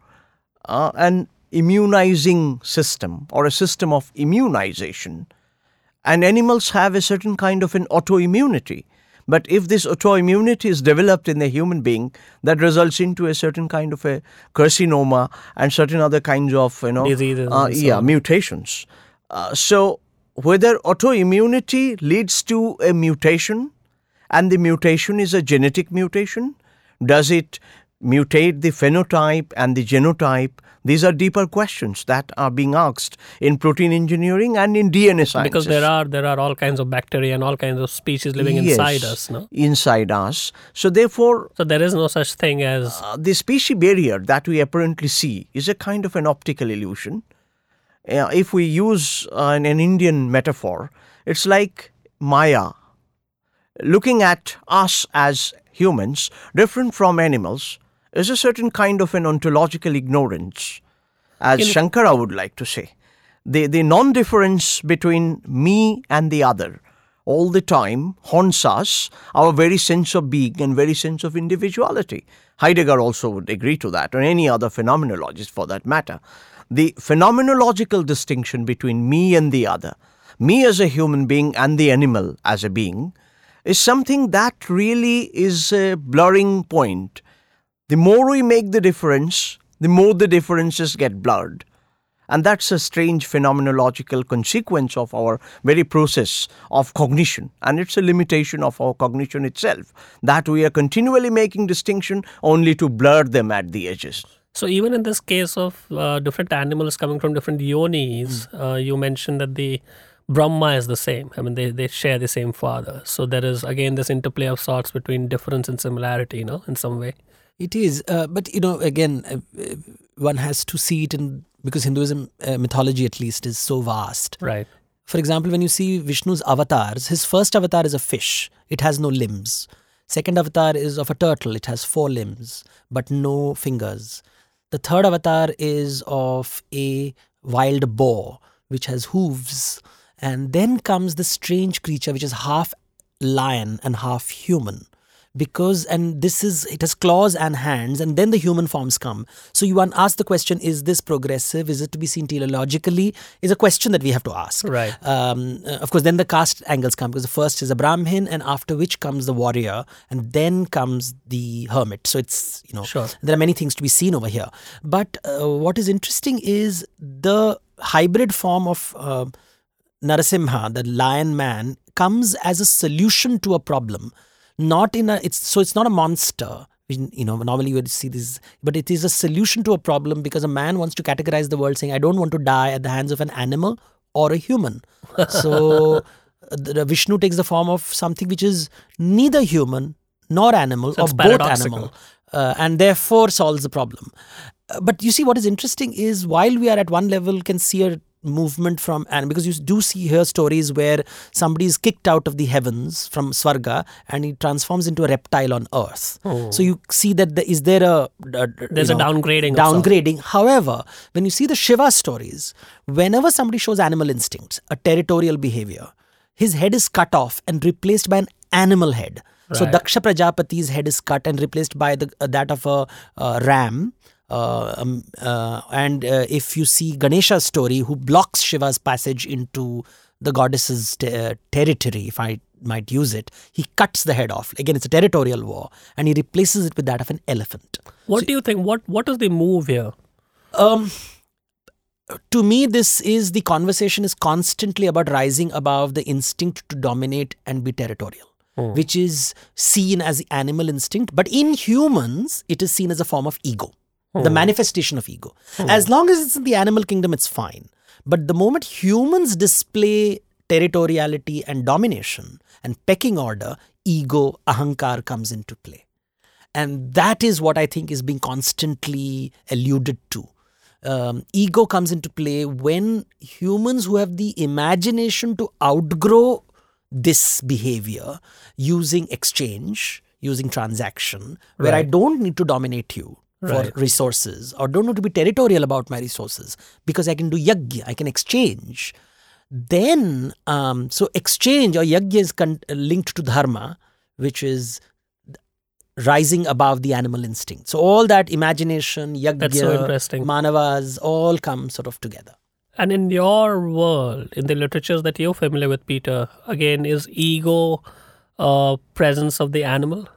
uh, an immunizing system or a system of immunization. And animals have a certain kind of an autoimmunity. But if this autoimmunity is developed in the human being, that results into a certain kind of a carcinoma and certain other kinds of, you know, diseases, uh, yeah, mutations. Uh, so whether autoimmunity leads to a mutation and the mutation is a genetic mutation, does it mutate the phenotype and the genotype? These are deeper questions that are being asked in protein engineering and in D N A sciences. Because there are there are all kinds of bacteria and all kinds of species living yes, inside us. No? Inside us. So therefore... So there is no such thing as... Uh, the species barrier that we apparently see is a kind of an optical illusion. Uh, if we use uh, an, an Indian metaphor, it's like Maya looking at us as humans, different from animals, is a certain kind of an ontological ignorance, as Can Shankara would like to say. The, the non-difference between me and the other all the time haunts us, our very sense of being and very sense of individuality. Heidegger also would agree to that, or any other phenomenologist for that matter. The phenomenological distinction between me and the other, me as a human being and the animal as a being, is something that really is a blurring point. The more we make the difference, the more the differences get blurred. And that's a strange phenomenological consequence of our very process of cognition. And it's a limitation of our cognition itself, that we are continually making distinction only to blur them at the edges. So even in this case of uh, different animals coming from different yonis, mm. uh, you mentioned that the Brahma is the same. I mean, they, they share the same father. So there is, again, this interplay of sorts between difference and similarity, you know, in some way. It is. Uh, but, you know, again, uh, one has to see it in, because Hinduism uh, mythology, at least, is so vast. Right. For example, when you see Vishnu's avatars, his first avatar is a fish. It has no limbs. Second avatar is of a turtle. It has four limbs, but no fingers. The third avatar is of a wild boar, which has hooves. And then comes this strange creature, which is half lion and half human. Because, and this is, it has claws and hands, and then the human forms come. So you want to ask the question, is this progressive? Is it to be seen teleologically? Is a question that we have to ask. Right. Um, of course, then the caste angles come, because the first is a Brahmin, and after which comes the warrior, and then comes the hermit. So it's, you know, sure. There are many things to be seen over here. But uh, what is interesting is the hybrid form of uh, Narasimha, the lion man, comes as a solution to a problem. Not in a, it's so it's not a monster, you know, normally you would see this, but it is a solution to a problem, because a man wants to categorize the world saying, I don't want to die at the hands of an animal or a human. So the Vishnu takes the form of something which is neither human nor animal, so or both animal, uh, and therefore solves the problem. Uh, but you see, what is interesting is, while we are at one level can see a movement from, and because you do see here stories where somebody is kicked out of the heavens from Svarga and he transforms into a reptile on earth. Oh. So you see that the, is there a, a there's you know, a downgrading. Downgrading. However, when you see the Shiva stories, whenever somebody shows animal instincts, a territorial behavior, his head is cut off and replaced by an animal head. Right. So Daksha Prajapati's head is cut and replaced by the uh, that of a uh, ram. Uh, um, uh, and uh, if you see Ganesha's story, who blocks Shiva's passage into the goddess's ter- territory, if I might use it, he cuts the head off. Again, it's a territorial war, and he replaces it with that of an elephant. What so, do you think? What What is the move here? Um, to me, this is the conversation is constantly about rising above the instinct to dominate and be territorial. Hmm. Which is seen as the animal instinct, but in humans, it is seen as a form of ego. The manifestation of ego. Hmm. As long as it's in the animal kingdom, it's fine. But the moment humans display territoriality and domination and pecking order, ego, ahankar comes into play. And that is what I think is being constantly alluded to. Um, ego comes into play when humans who have the imagination to outgrow this behavior using exchange, using transaction, where right. I don't need to dominate you. Right. For resources, or don't know to be territorial about my resources, because I can do yajna, I can exchange. Then, um, so exchange or yajna is con- linked to dharma, which is rising above the animal instinct. So all that imagination, yajna, so manavas, all come sort of together. And in your world, in the literatures that you're familiar with, Peter, again, is ego uh, presence of the animal?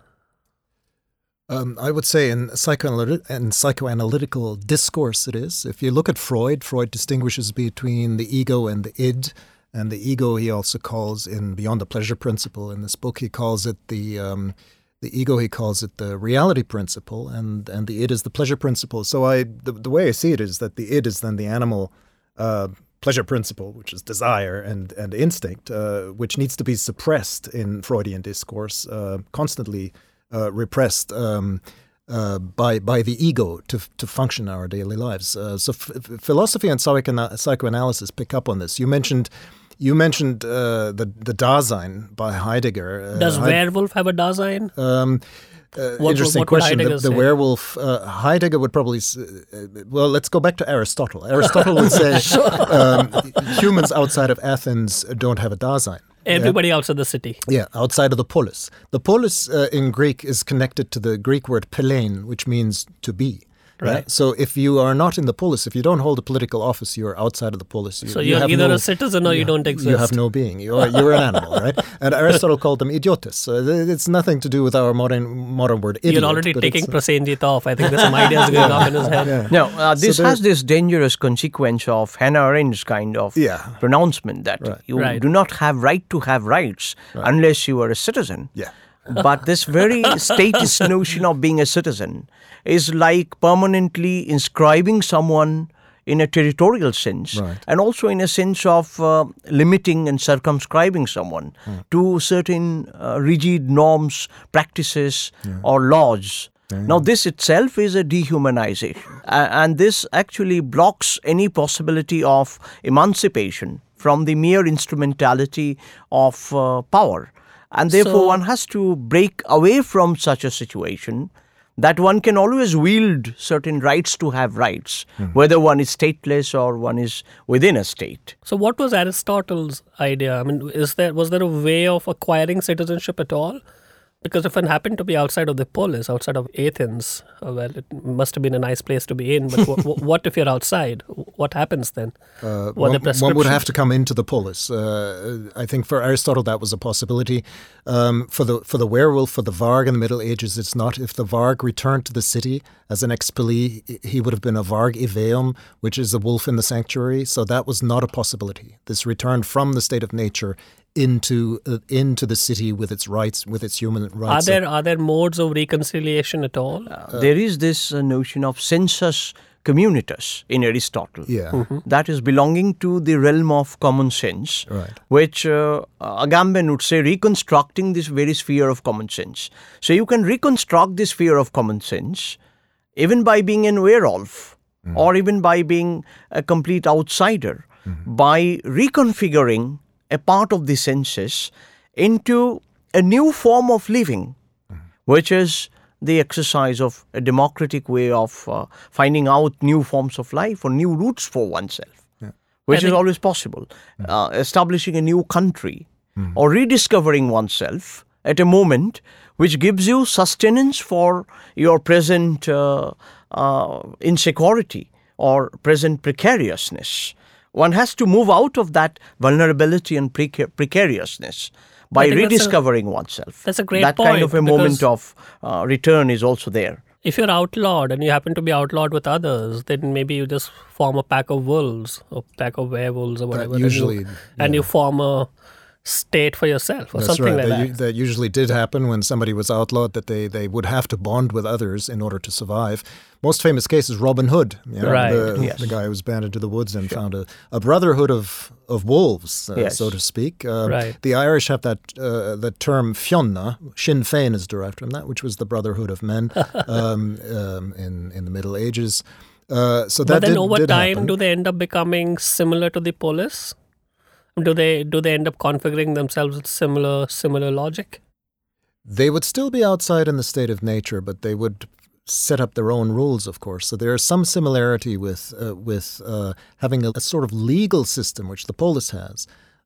Um, I would say in, psychoanalytic, in psychoanalytical discourse it is. If you look at Freud, Freud distinguishes between the ego and the id. And the ego he also calls, in Beyond the Pleasure Principle in this book, he calls it the um, the ego, he calls it the reality principle, and, and the id is the pleasure principle. So I, the, the way I see it is that the id is then the animal uh, pleasure principle, which is desire and, and instinct, uh, which needs to be suppressed in Freudian discourse, uh, constantly uh, repressed um, uh, by by the ego to to function in our daily lives. Uh, so f- philosophy and psychoanalysis pick up on this. You mentioned... You mentioned uh, the the Dasein by Heidegger. Uh, Does werewolf have a Dasein? Um, uh, what, interesting what, what question. The, the werewolf, uh, Heidegger would probably say, uh, well, let's go back to Aristotle. Aristotle would say sure. um, humans outside of Athens don't have a Dasein. Everybody yeah. outside the city. Yeah, outside of the polis. The polis uh, in Greek is connected to the Greek word pelein, which means to be. Right. Right. So if you are not in the polis, if you don't hold a political office, you are outside of the polis. You, so you're you have either no, a citizen or you, you don't exist. You have no being. You are, you're an animal, right? And Aristotle called them idiotes. So it's nothing to do with our modern modern word idiot. You're already taking Prasenjit off. I think there's some ideas going off in his head. Yeah. No, uh, this so has this dangerous consequence of Hannah Arendt's kind of yeah. pronouncement that right. you right. do not have right to have rights right. unless you are a citizen. Yeah. But this very status notion of being a citizen is like permanently inscribing someone in a territorial sense right. and also in a sense of uh, limiting and circumscribing someone mm. to certain uh, rigid norms, practices yeah. or laws. Yeah. Now, this itself is a dehumanization uh, and this actually blocks any possibility of emancipation from the mere instrumentality of uh, power. And therefore, so, one has to break away from such a situation that one can always wield certain rights to have rights, mm-hmm. whether one is stateless or one is within a state. So what was Aristotle's idea? I mean, is there was there a way of acquiring citizenship at all? Because if one happened to be outside of the polis, outside of Athens, well, it must have been a nice place to be in. But w- w- what if you're outside? What happens then? Uh, one, one would have to come into the polis. Uh, I think for Aristotle that was a possibility. Um, for the for the werewolf, for the Varg in the Middle Ages, it's not. If the Varg returned to the city as an expellee, he would have been a Varg Iveum, which is a wolf in the sanctuary. So that was not a possibility. This return from the state of nature into uh, into the city with its rights, with its human rights. Are there are there modes of reconciliation at all? Uh, there is this uh, notion of sensus communitas in Aristotle. Yeah. Mm-hmm. That is belonging to the realm of common sense, right. which uh, Agamben would say reconstructing this very sphere of common sense. So you can reconstruct this sphere of common sense even by being an werewolf mm-hmm. or even by being a complete outsider, mm-hmm. by reconfiguring a part of the senses into a new form of living, mm-hmm. which is the exercise of a democratic way of uh, finding out new forms of life or new routes for oneself, yeah. which I think, is always possible. Mm-hmm. Uh, establishing a new country mm-hmm. or rediscovering oneself at a moment which gives you sustenance for your present uh, uh, insecurity or present precariousness. One has to move out of that vulnerability and preca- precariousness by rediscovering that's a, oneself. That's a great that point. That kind of a moment of uh, return is also there. If you're outlawed and you happen to be outlawed with others, then maybe you just form a pack of wolves or pack of werewolves or whatever. That usually, and you, yeah. and you form a state for yourself or that's something right. like that. That, that usually did happen when somebody was outlawed, that they, they would have to bond with others in order to survive. Most famous case is Robin Hood, you know, right. the, yes. the guy who was banned into the woods and sure. found a, a brotherhood of, of wolves, uh, yes. so to speak. Um, right. The Irish have that uh, the term Fionna, Sinn Féin is derived from that, which was the brotherhood of men um, um, in, in the Middle Ages. Uh, so that but then did, over did time, happen. Do they end up becoming similar to the polis? Do they do they end up configuring themselves with similar similar logic? They would still be outside in the state of nature, but they would set up their own rules, of course. So there is some similarity with uh, with uh, having a, a sort of legal system, which the polis has,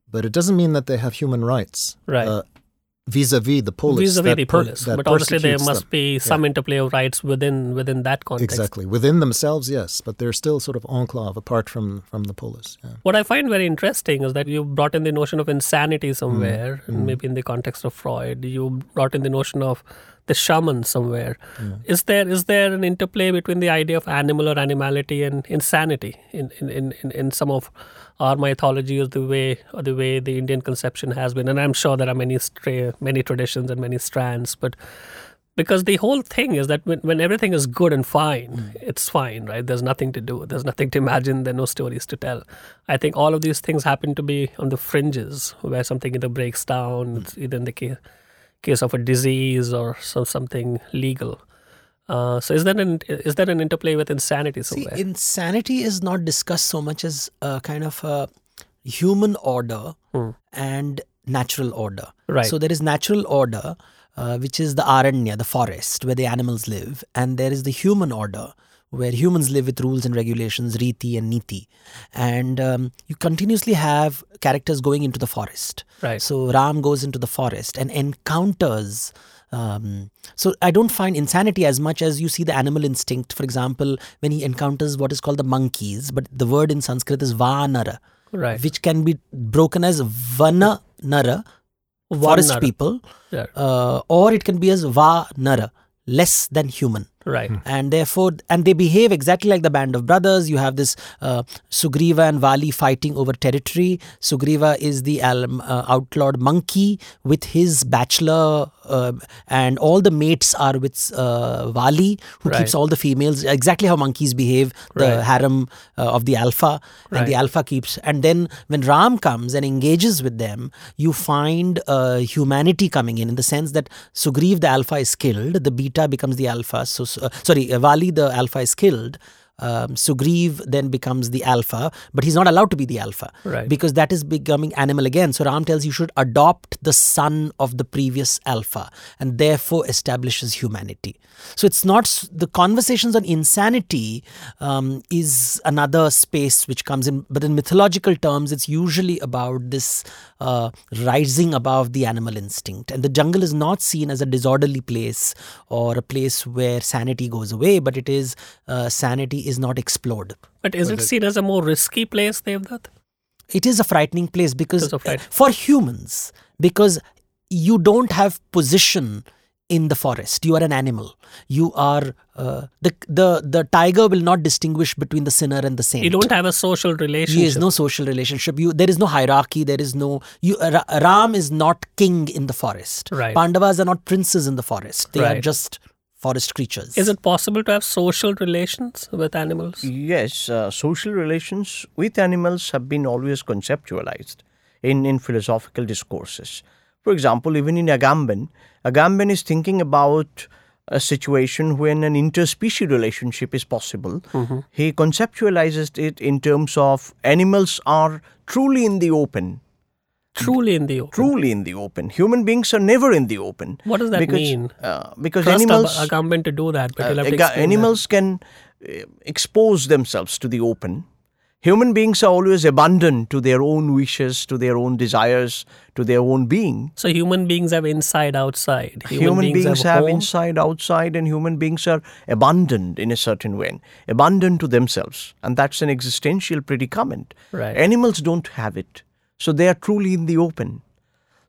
but it doesn't mean that they have human rights. Right. Uh, vis-a-vis the polis. Vis-a-vis the polis. Per, but obviously there must them. be some yeah. interplay of rights within within that context. Exactly. Within themselves, yes, but they're still sort of enclave apart from, from the polis. Yeah. What I find very interesting is that you brought in the notion of insanity somewhere, mm. maybe mm. in the context of Freud. You brought in the notion of the shaman somewhere. Yeah. Is there is there an interplay between the idea of animal or animality and insanity in, in, in, in some of our mythology, or the way or the way the Indian conception has been? And I'm sure there are many stray, many traditions and many strands, but because the whole thing is that when, when everything is good and fine, mm. it's fine, right? There's nothing to do. There's nothing to imagine. There are no stories to tell. I think all of these things happen to be on the fringes where something either breaks down, mm. either in the case, case of a disease or some, something legal. Uh, so is that an, is that an interplay with insanity somewhere? See, insanity is not discussed so much as a kind of a human order mm. and natural order. Right. So there is natural order, Uh, which is the Aranya, the forest, where the animals live. And there is the human order, where humans live with rules and regulations, Riti and Niti. And um, you continuously have characters going into the forest. Right. So Ram goes into the forest and encounters... Um, so I don't find insanity as much as you see the animal instinct. For example, when he encounters what is called the monkeys, but the word in Sanskrit is Vanara, right, which can be broken as Vananara, forest people, yeah. uh, or it can be as Vanara, less than human. Right. Mm. And therefore, and they behave exactly like the band of brothers. You have this uh, Sugriva and Vali fighting over territory. Sugriva is the um, uh, outlawed monkey with his bachelor, uh, and all the mates are with uh, Vali, who right. keeps all the females, exactly how monkeys behave, the right. harem uh, of the alpha, and right. the alpha keeps. And then when Ram comes and engages with them, you find uh, humanity coming in, in the sense that Sugriva, the alpha, is killed, the beta becomes the alpha. So Uh, sorry, uh, Vali the alpha is killed. Um, Sugriva then becomes the alpha, but he's not allowed to be the alpha, right, because that is becoming animal again. So Ram tells you should adopt the son of the previous alpha, and therefore establishes humanity. So it's not, the conversations on insanity um, is another space which comes in, but in mythological terms, it's usually about this uh, rising above the animal instinct. And the jungle is not seen as a disorderly place or a place where sanity goes away, but it is uh, sanity is not explored. But is it seen as a more risky place, Devdutt? It is a frightening place because frightening. for humans, because you don't have position in the forest. You are an animal. You are uh, the the the tiger will not distinguish between the sinner and the saint. You don't have a social relationship. There is no social relationship. You there is no hierarchy. There is no you. Uh, Ram is not king in the forest. Right. Pandavas are not princes in the forest. They right. are just forest creatures. Is it possible to have social relations with animals? Yes, uh, social relations with animals have been always conceptualized in, in philosophical discourses. For example, even in Agamben, Agamben is thinking about a situation when an interspecies relationship is possible. Mm-hmm. He conceptualizes it in terms of animals are truly in the open. Truly in the open. Truly in the open. Human beings are never in the open. What does that because, mean? Uh, because Trust animals are bound to do that. But you'll have uh, to explain animals that. Can uh, expose themselves to the open. Human beings are always abandoned to their own wishes, to their own desires, to their own being. So human beings have inside, outside. Human, human beings, beings have, have inside, outside, and human beings are abandoned in a certain way, abandoned to themselves, and that's an existential predicament. Right. Animals don't have it. So they are truly in the open.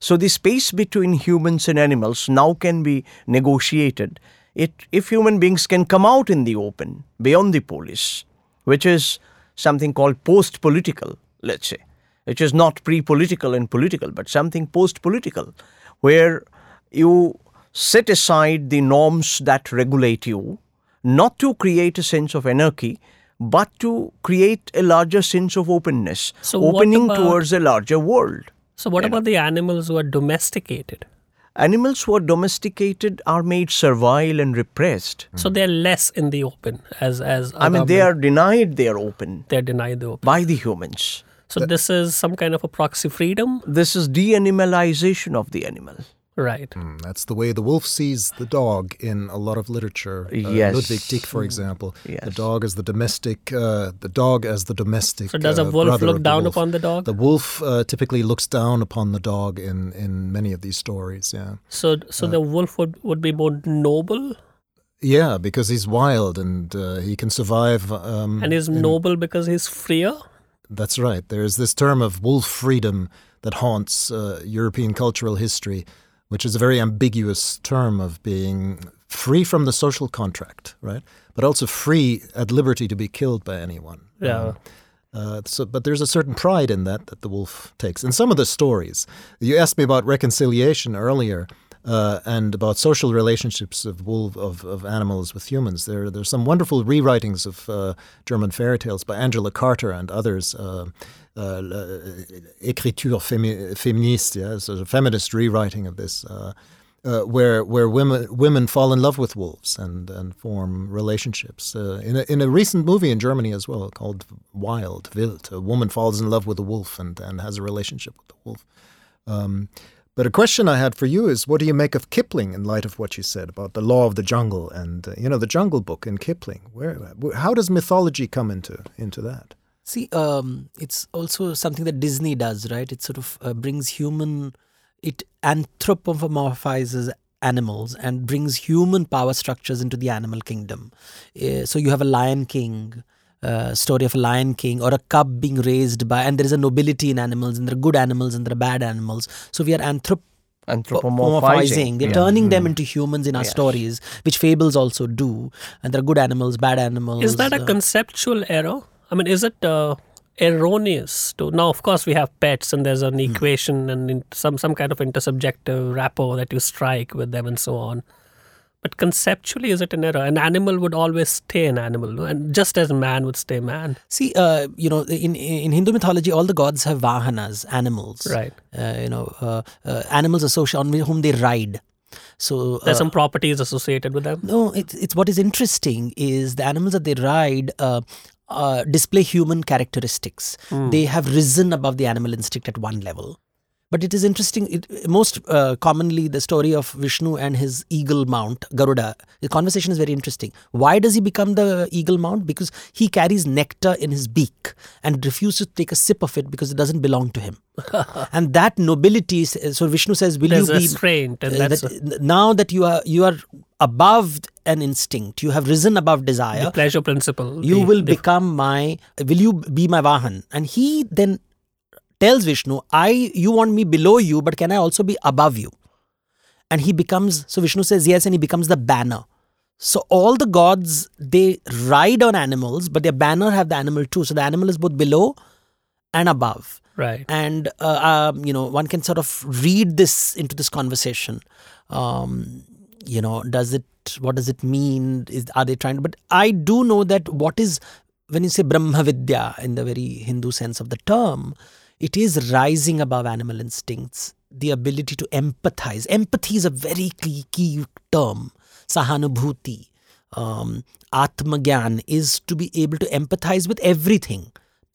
So the space between humans and animals now can be negotiated. It, if human beings can come out in the open, beyond the polis, which is something called post-political, let's say, which is not pre-political and political, but something post-political, where you set aside the norms that regulate you, not to create a sense of anarchy, but to create a larger sense of openness, so opening about, towards a larger world. So what about know? the animals who are domesticated? Animals who are domesticated are made servile and repressed. Mm. So they are less in the open. As as I mean, they are denied their open. They are denied the open. By the humans. So the, this is some kind of a proxy freedom? This is de-animalization of the animal. Right. Mm, that's the way the wolf sees the dog in a lot of literature. Uh, yes. Ludwig Tieck, for example. Yes. The dog as the domestic, uh, the dog as the domestic. So does a wolf uh, look down wolf. upon the dog? The wolf uh, typically looks down upon the dog in, in many of these stories, yeah. So so uh, the wolf would, would be more noble? Yeah, because he's wild and uh, he can survive. Um, and he's in, noble because he's freer? That's right. There is this term of wolf freedom that haunts uh, European cultural history, which is a very ambiguous term of being free from the social contract, right? But also free at liberty to be killed by anyone. Yeah. Uh, so, but there's a certain pride in that that the wolf takes. In some of the stories, you asked me about reconciliation earlier uh, and about social relationships of wolf of, of animals with humans. There, there's some wonderful rewritings of uh, German fairy tales by Angela Carter and others. Uh, uh, écriture fémi- féministe, yeah, so a feminist rewriting of this. Uh, Uh, where where women women fall in love with wolves and, and form relationships. Uh, in a in a recent movie in Germany as well called Wild, Wild, a woman falls in love with a wolf and, and has a relationship with the wolf. Um, but a question I had for you is, what do you make of Kipling in light of what you said about the law of the jungle and uh, you know the Jungle Book in Kipling? Where how does mythology come into into that? See, um, it's also something that Disney does, right? It sort of uh, brings human. It anthropomorphizes animals and brings human power structures into the animal kingdom. Uh, so you have a lion king, uh, story of a lion king or a cub being raised by, and there is a nobility in animals, and there are good animals and there are bad animals. So we are anthrop- anthropomorphizing. We're yeah. turning mm. them into humans in our yeah. stories, which fables also do. And there are good animals, bad animals. Is that a uh, conceptual error? I mean, is it... Uh... erroneous to now of course we have pets and there's an mm. equation and in some some kind of intersubjective rapport that you strike with them and so on, but conceptually is it an error? An animal would always stay an animal, and just as man would stay man. See, uh, you know in in Hindu mythology all the gods have vahanas, animals, right? Uh, you know uh, uh, animals associated on whom they ride. So there's uh, some properties associated with them. No, it's it's what is interesting is the animals that they ride uh, Uh, display human characteristics. Mm. They have risen above the animal instinct at one level. But it is interesting, it, most uh, commonly the story of Vishnu and his eagle mount, Garuda. The conversation is very interesting. Why does he become the eagle mount? Because he carries nectar in his beak and refuses to take a sip of it because it doesn't belong to him. And that nobility, so Vishnu says, will There's you be... restraint. And uh, that's that, a... Now that you are you are above an instinct, you have risen above desire. The pleasure principle. You the, will the... become my... Will you be my Vahan? And he then tells Vishnu, I, you want me below you, but can I also be above you? And he becomes... So Vishnu says yes, and he becomes the banner. So all the gods, they ride on animals, but their banner have the animal too. So the animal is both below and above. Right. And, uh, um, you know, one can sort of read this into this conversation. Um, you know, does it... What does it mean? Is, are they trying to... But I do know that what is... When you say Brahma Vidya, in the very Hindu sense of the term, it is rising above animal instincts. The ability to empathize. Empathy is a very key, key term. Sahanubhuti. Um, Atmagyan is to be able to empathize with everything.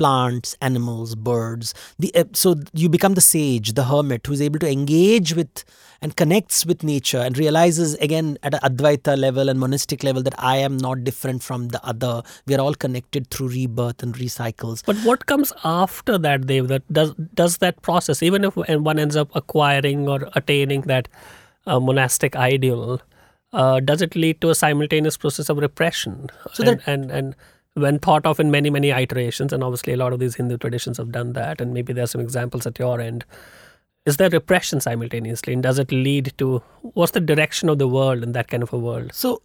Plants, animals, birds. The, so you become the sage, the hermit, who is able to engage with and connects with nature and realizes again at an Advaita level and monistic level that I am not different from the other. We are all connected through rebirth and recycles. But what comes after that, Dev? That does, does that process, even if one ends up acquiring or attaining that uh, monastic ideal, uh, does it lead to a simultaneous process of repression? So and, that... and, and when thought of in many, many iterations, and obviously a lot of these Hindu traditions have done that, and maybe there are some examples at your end. Is there repression simultaneously, and does it lead to, what's the direction of the world in that kind of a world? So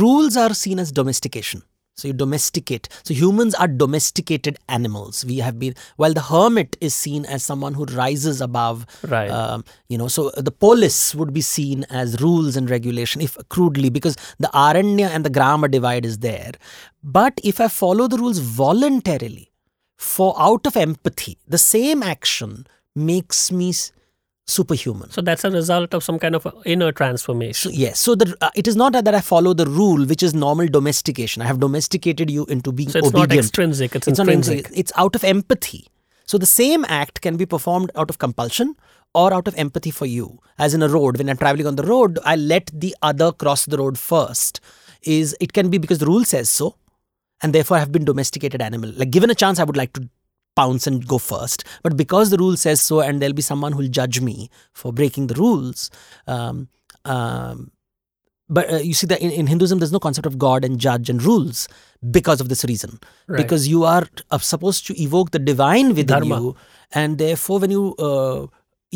rules are seen as domestication. So you domesticate. So humans are domesticated animals. We have been, while the hermit is seen as someone who rises above, right. um, you know, so the polis would be seen as rules and regulation, if crudely, because the Aranya and the Grama divide is there. But if I follow the rules voluntarily, for out of empathy, the same action makes me superhuman. So that's a result of some kind of inner transformation. So, yes. So the, uh, it is not that I follow the rule, which is normal domestication. I have domesticated you into being obedient. So it's obedient. Not extrinsic, it's, it's intrinsic. Not, it's out of empathy. So the same act can be performed out of compulsion or out of empathy for you. As in a road, when I'm traveling on the road, I let the other cross the road first. Is it can be because the rule says so, and therefore I have been domesticated animal. Like given a chance, I would like to pounce and go first, but because the rule says so, and there'll be someone who'll judge me for breaking the rules. Um, um, but uh, you see that in, in Hinduism, there's no concept of God and judge and rules because of this reason. Right. Because you are uh, supposed to evoke the divine within dharma. You, and therefore, when you uh,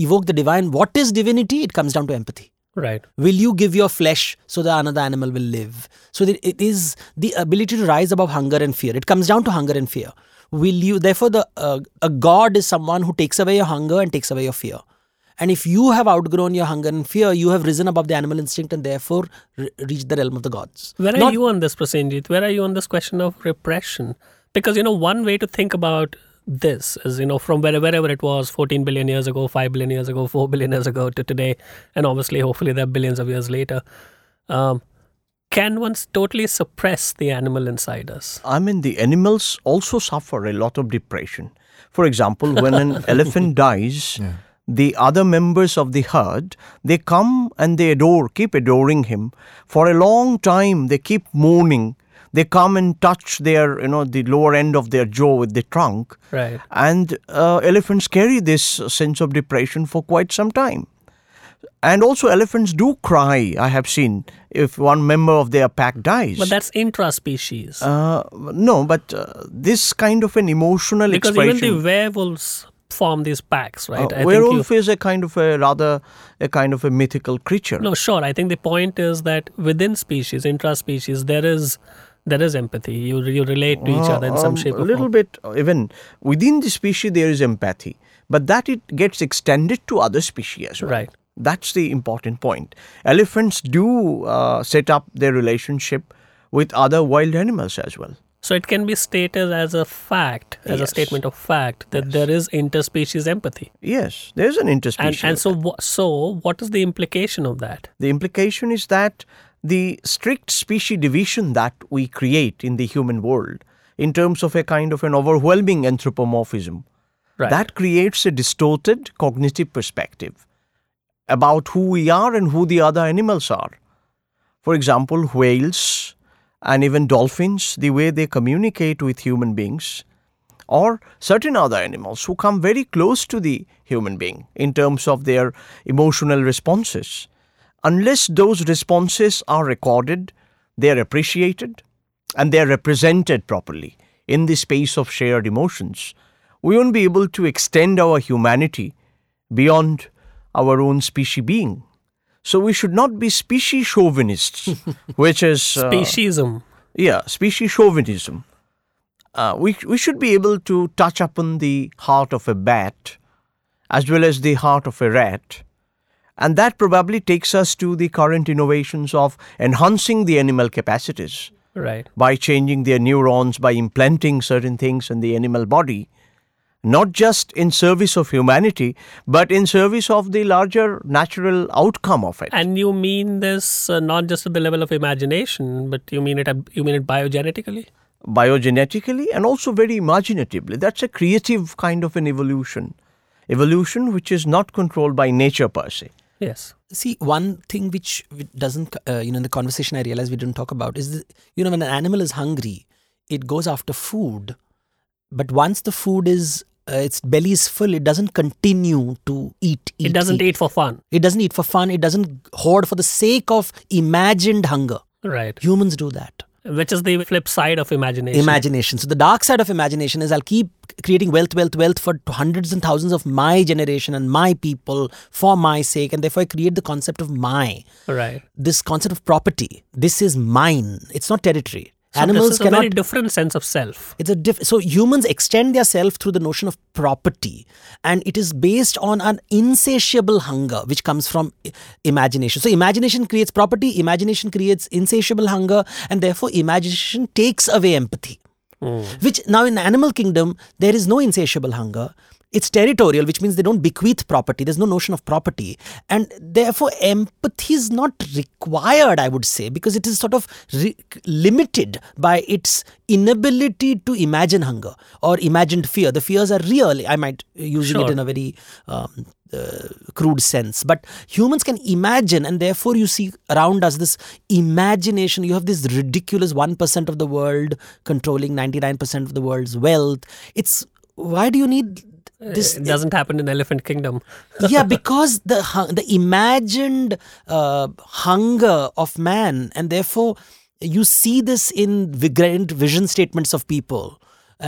evoke the divine. What is divinity? It comes down to empathy. Right. Will you give your flesh so that another animal will live? So that it is the ability to rise above hunger and fear. It comes down to hunger and fear. Will you, therefore, the uh, a god is someone who takes away your hunger and takes away your fear. And if you have outgrown your hunger and fear, you have risen above the animal instinct and therefore re- reached the realm of the gods. Where are Not, you on this, Prasenjit? Where are you on this question of repression? Because, you know, one way to think about this is, you know, from wherever it was fourteen billion years ago, five billion years ago, four billion years ago to today, and obviously, hopefully, there are billions of years later. Um, can one totally suppress the animal inside us? I mean, the animals also suffer a lot of depression. For example, when an elephant dies... Yeah. The other members of the herd, they come and they adore, keep adoring him. For a long time, they keep mourning. They come and touch their, you know, the lower end of their jaw with the trunk. Right. And uh, elephants carry this sense of depression for quite some time. And also elephants do cry, I have seen, if one member of their pack dies. But that's intra-species. Uh, no, but uh, this kind of an emotional because expression. Because even the werewolves... form these packs, right? Uh, I werewolf think you, is a kind of a rather a kind of a mythical creature. No, sure. I think the point is that within species, intra-species, there is there is empathy. You you relate to each uh, other in some um, shape or form. A little bit, even within the species, there is empathy, but that it gets extended to other species as well. Right. That's the important point. Elephants do uh, set up their relationship with other wild animals as well. So it can be stated as a fact, as yes. a statement of fact, that yes. there is interspecies empathy. Yes, there is an interspecies. And, and so, w- so what is the implication of that? The implication is that the strict species division that we create in the human world, in terms of a kind of an overwhelming anthropomorphism, right. that creates a distorted cognitive perspective about who we are and who the other animals are. For example, whales... and even dolphins, the way they communicate with human beings, or certain other animals who come very close to the human being in terms of their emotional responses. Unless those responses are recorded, they are appreciated, and they are represented properly in the space of shared emotions, we won't be able to extend our humanity beyond our own species being. So we should not be species chauvinists, which is... Uh, Speciesism. Yeah, species chauvinism. Uh, we, we should be able to touch upon the heart of a bat as well as the heart of a rat. And that probably takes us to the current innovations of enhancing the animal capacities. Right. By changing their neurons, by implanting certain things in the animal body. Not just in service of humanity, but in service of the larger natural outcome of it. And you mean this uh, not just at the level of imagination, but you mean it. You mean it biogenetically. Biogenetically, and also very imaginatively. That's a creative kind of an evolution, evolution which is not controlled by nature per se. Yes. See, one thing which doesn't, uh, you know, in the conversation I realized we didn't talk about is, that, you know, when an animal is hungry, it goes after food, but once the food is Uh, its belly is full, it doesn't continue to eat, eat. It doesn't eat. eat for fun. It doesn't eat for fun. It doesn't hoard for the sake of imagined hunger. Right. Humans do that. Which is the flip side of imagination. Imagination. So the dark side of imagination is I'll keep creating wealth, wealth, wealth for hundreds and thousands of my generation and my people for my sake, and therefore I create the concept of my. Right. This concept of property. This is mine. It's not territory. So animals this is cannot, a very different sense of self. It's a diff, so humans extend their self through the notion of property, and it is based on an insatiable hunger which comes from imagination. So imagination creates property, imagination creates insatiable hunger, and therefore imagination takes away empathy. Mm. Which now in the animal kingdom, there is no insatiable hunger. It's territorial, which means they don't bequeath property. There's no notion of property. And therefore, empathy is not required, I would say, because it is sort of re- limited by its inability to imagine hunger or imagined fear. The fears are real. I might using sure. it in a very um, uh, crude sense. But humans can imagine, and therefore you see around us this imagination. You have this ridiculous one percent of the world controlling ninety-nine percent of the world's wealth. It's, why do you need... This it doesn't happen in elephant kingdom. Yeah, because the the imagined uh, hunger of man, and therefore you see this in grand vision statements of people,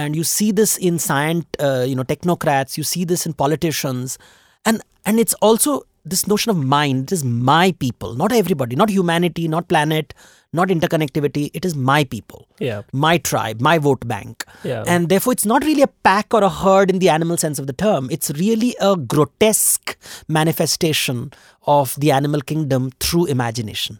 and you see this in science, uh, you know, technocrats. You see this in politicians, And and it's also this notion of mind. It is my people, not everybody, not humanity, not planet, not interconnectivity. It is my people, yeah, my tribe, my vote bank. Yeah. And therefore, it's not really a pack or a herd in the animal sense of the term. It's really a grotesque manifestation of the animal kingdom through imagination.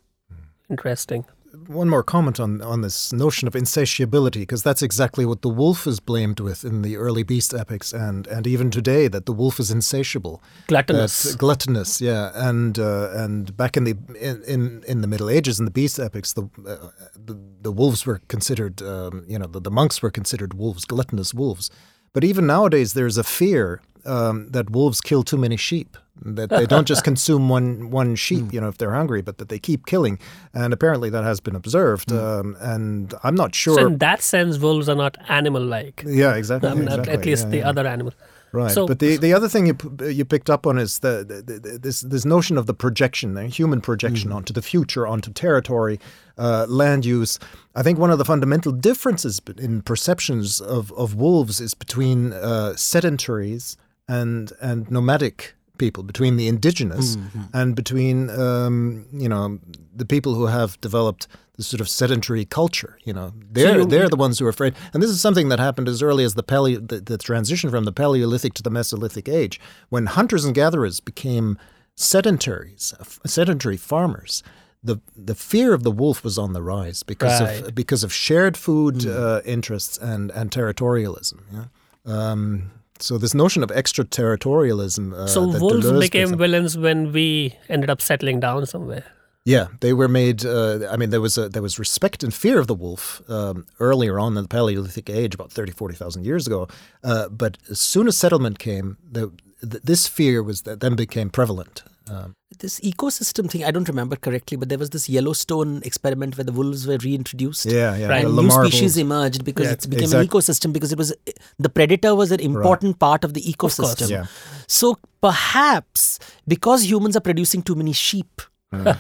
Interesting. One more comment on, on this notion of insatiability, because that's exactly what the wolf is blamed with in the early beast epics, and, and even today, that the wolf is insatiable, gluttonous, uh, gluttonous, yeah. And uh, and back in the in, in, in the Middle Ages, in the beast epics, the uh, the, the wolves were considered, um, you know, the, the monks were considered wolves, gluttonous wolves. But even nowadays, there's a fear um, that wolves kill too many sheep. That they don't just consume one one sheep, mm. you know, if they're hungry, but that they keep killing. And apparently that has been observed. Mm. Um, and I'm not sure. So in that sense, wolves are not animal-like. Yeah, exactly. Um, exactly. At least yeah, the yeah. other animal. Right. So, but the, the other thing you you picked up on is the, the, the this this notion of the projection, the human projection mm. onto the future, onto territory, uh, land use. I think one of the fundamental differences in perceptions of, of wolves is between uh, sedentaries and and nomadic people, between the indigenous mm-hmm. and between, um, you know, the people who have developed this sort of sedentary culture. You know, they're so they're the ones who are afraid. And this is something that happened as early as the paleo the, the transition from the Paleolithic to the Mesolithic age, when hunters and gatherers became sedentaries, sedentary farmers. The the fear of the wolf was on the rise because right. of because of shared food mm-hmm. uh, interests and and territorialism. Yeah. Um, So this notion of extraterritorialism. Uh, so wolves Deleuze became villains when we ended up settling down somewhere. Yeah, they were made. Uh, I mean, there was a, there was respect and fear of the wolf um, earlier on in the Paleolithic age, about thirty, forty thousand years ago. Uh, but as soon as settlement came, the, the, this fear was that then became prevalent. Um, this ecosystem thing, I don't remember correctly, but there was this Yellowstone experiment where the wolves were reintroduced. Yeah, yeah. Right. And new species emerged because yeah, it became exactly. an ecosystem, because it was the predator was an important right. part of the ecosystem. Of yeah. So perhaps because humans are producing too many sheep, mm.